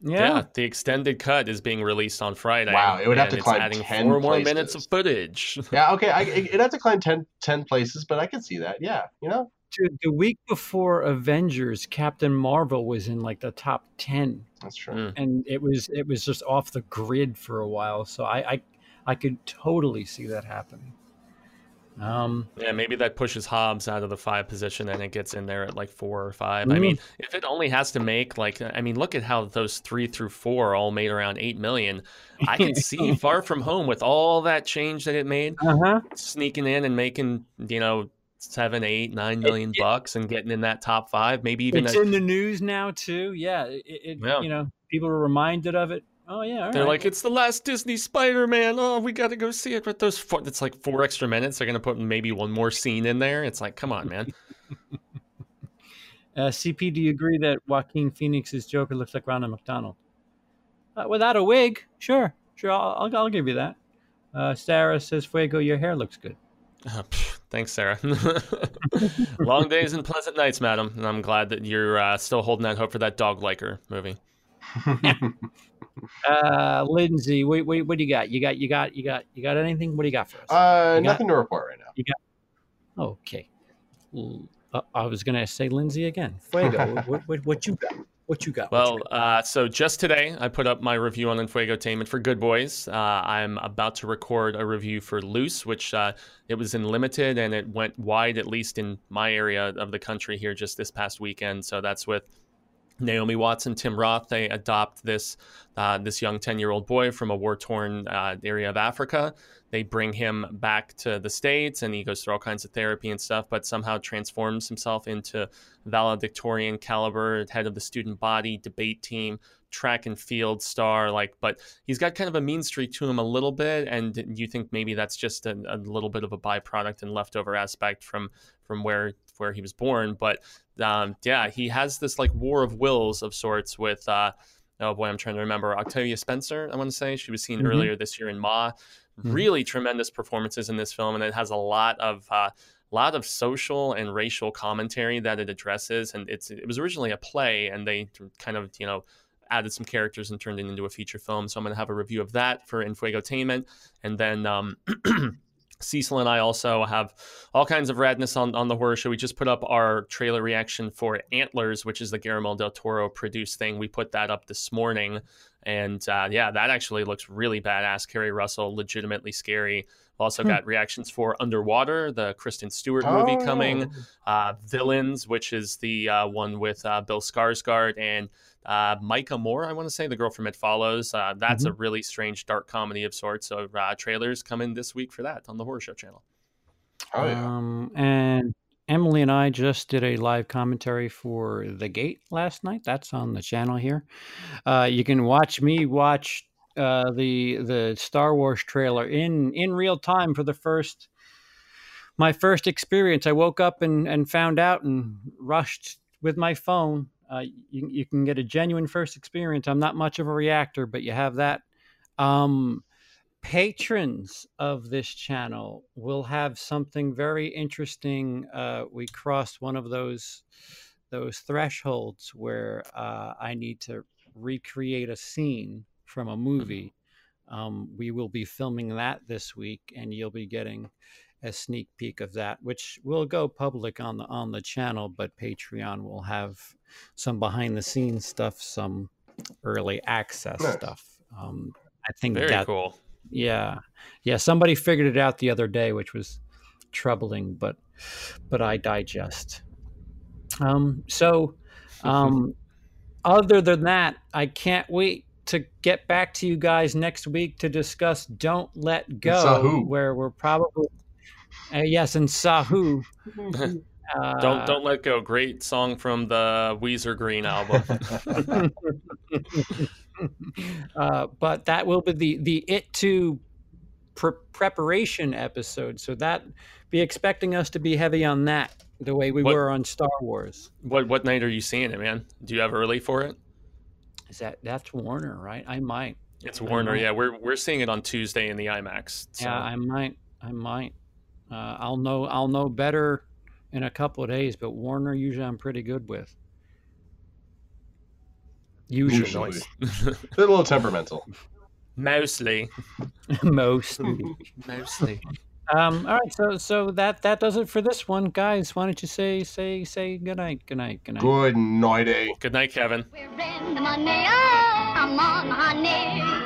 Yeah. yeah, the extended cut is being released on Friday. Wow, it would have to climb adding ten four places. More minutes of footage. Yeah, okay, I, it'd have to climb ten, ten places, but I could see that. Yeah, you know, dude, the week before Avengers, Captain Marvel was in like the top ten. That's true, mm. and it was it was just off the grid for a while. So I I, I could totally see that happening. Um, yeah, maybe that pushes Hobbs out of the five position and it gets in there at like four or five. Mm-hmm. I mean, if it only has to make like, I mean, look at how those three through four all made around eight million. I can see Far From Home with all that change that it made uh-huh. sneaking in and making, you know, seven, eight, nine million it, bucks and getting in that top five. Maybe even it's a, in the news now too. Yeah, it, it, yeah. You know, people are reminded of it. Oh yeah, all they're right. like it's the last Disney Spider-Man. Oh, we got to go see it. But those four, it's like four extra minutes. They're gonna put maybe one more scene in there. It's like, come on, man. uh, C P, do you agree that Joaquin Phoenix's Joker looks like Ronald McDonald uh, without a wig? Sure, sure. I'll, I'll, I'll give you that. Uh, Sarah says, "Fuego, your hair looks good." Uh, pff, thanks, Sarah. Long days and pleasant nights, madam. And I'm glad that you're uh, still holding out hope for that Dog Liker movie. uh Lindsay, wait, wait, what do you got? You got, you got, you got, you got anything? What do you got for us? Uh, you nothing got, to report right now. You got, okay. Uh, I was gonna say Lindsay again. Fuego, what, what, what you got? What you got? Well, you got? Uh, so just today, I put up my review on Enfuegotainment for Good Boys. Uh, I'm about to record a review for Loose, which uh, it was in limited and it went wide, at least in my area of the country here, just this past weekend. So that's with Naomi Watts and Tim Roth. They adopt this uh, this young ten-year-old boy from a war-torn uh, area of Africa. They bring him back to the States, and he goes through all kinds of therapy and stuff, but somehow transforms himself into valedictorian caliber, head of the student body, debate team, track and field star. Like, but he's got kind of a mean streak to him a little bit, and you think maybe that's just a, a little bit of a byproduct and leftover aspect from from where where he was born. But um, yeah, he has this like war of wills of sorts with, uh, oh boy, I'm trying to remember, Octavia Spencer, I want to say. She was seen mm-hmm. earlier this year in Ma. Mm-hmm. Really tremendous performances in this film, and it has a lot of uh, lot of social and racial commentary that it addresses. And it's it was originally a play, and they kind of, you know, added some characters and turned it into a feature film. So I'm going to have a review of that for Enfuegotainment. And then um, Cecil and I also have all kinds of radness on, on the horror show. We just put up our trailer reaction for Antlers, which is the Guillermo del Toro produced thing. We put that up this morning. And uh, yeah, that actually looks really badass. Kerry Russell, legitimately scary. We've also hmm. got reactions for Underwater, the Kristen Stewart movie oh. coming. Uh, Villains, which is the uh, one with uh, Bill Skarsgård and uh, Micah Moore, I want to say, the girl from It Follows. Uh, that's mm-hmm. a really strange dark comedy of sorts. So uh, trailers come in this week for that on the Horror Show channel. Oh, yeah. Um, and Emily and I just did a live commentary for The Gate last night. That's on the channel here. Uh, you can watch me watch uh, the the Star Wars trailer in, in real time for the first my first experience. I woke up and, and found out and rushed with my phone. Uh, you, you can get a genuine first experience. I'm not much of a reactor, but you have that. Um, patrons of this channel will have something very interesting. Uh, we crossed one of those those thresholds where uh, I need to recreate a scene from a movie. Um, we will be filming that this week, and you'll be getting a sneak peek of that, which will go public on the on the channel, but Patreon will have some behind the scenes stuff, some early access nice. stuff. Um, I think very that, cool. Yeah, yeah. Somebody figured it out the other day, which was troubling, but but I digest. Um, so um, other than that, I can't wait to get back to you guys next week to discuss Don't Let Go, where we're probably uh, yes, and Sahu. Uh, don't don't let go. Great song from the Weezer Green album. uh, but that will be the the It two pre- preparation episode. So that be expecting us to be heavy on that, the way we what, were on Star Wars. What what night are you seeing it, man? Do you have early for it? Is that that's Warner, right? I might. It's Warner. Might. Yeah, we're we're seeing it on Tuesday in the IMAX. So. Yeah, I might. I might. Uh, I'll know. I'll know better in a couple of days, but Warner usually I'm pretty good with. Usually, usually. A little temperamental. Mostly, mostly, mostly. Um, all right, so so that that does it for this one, guys. Why don't you say say say good night, good night, good night. Good night, eh? Good night, Kevin. We're in the money. Oh, I'm on honey.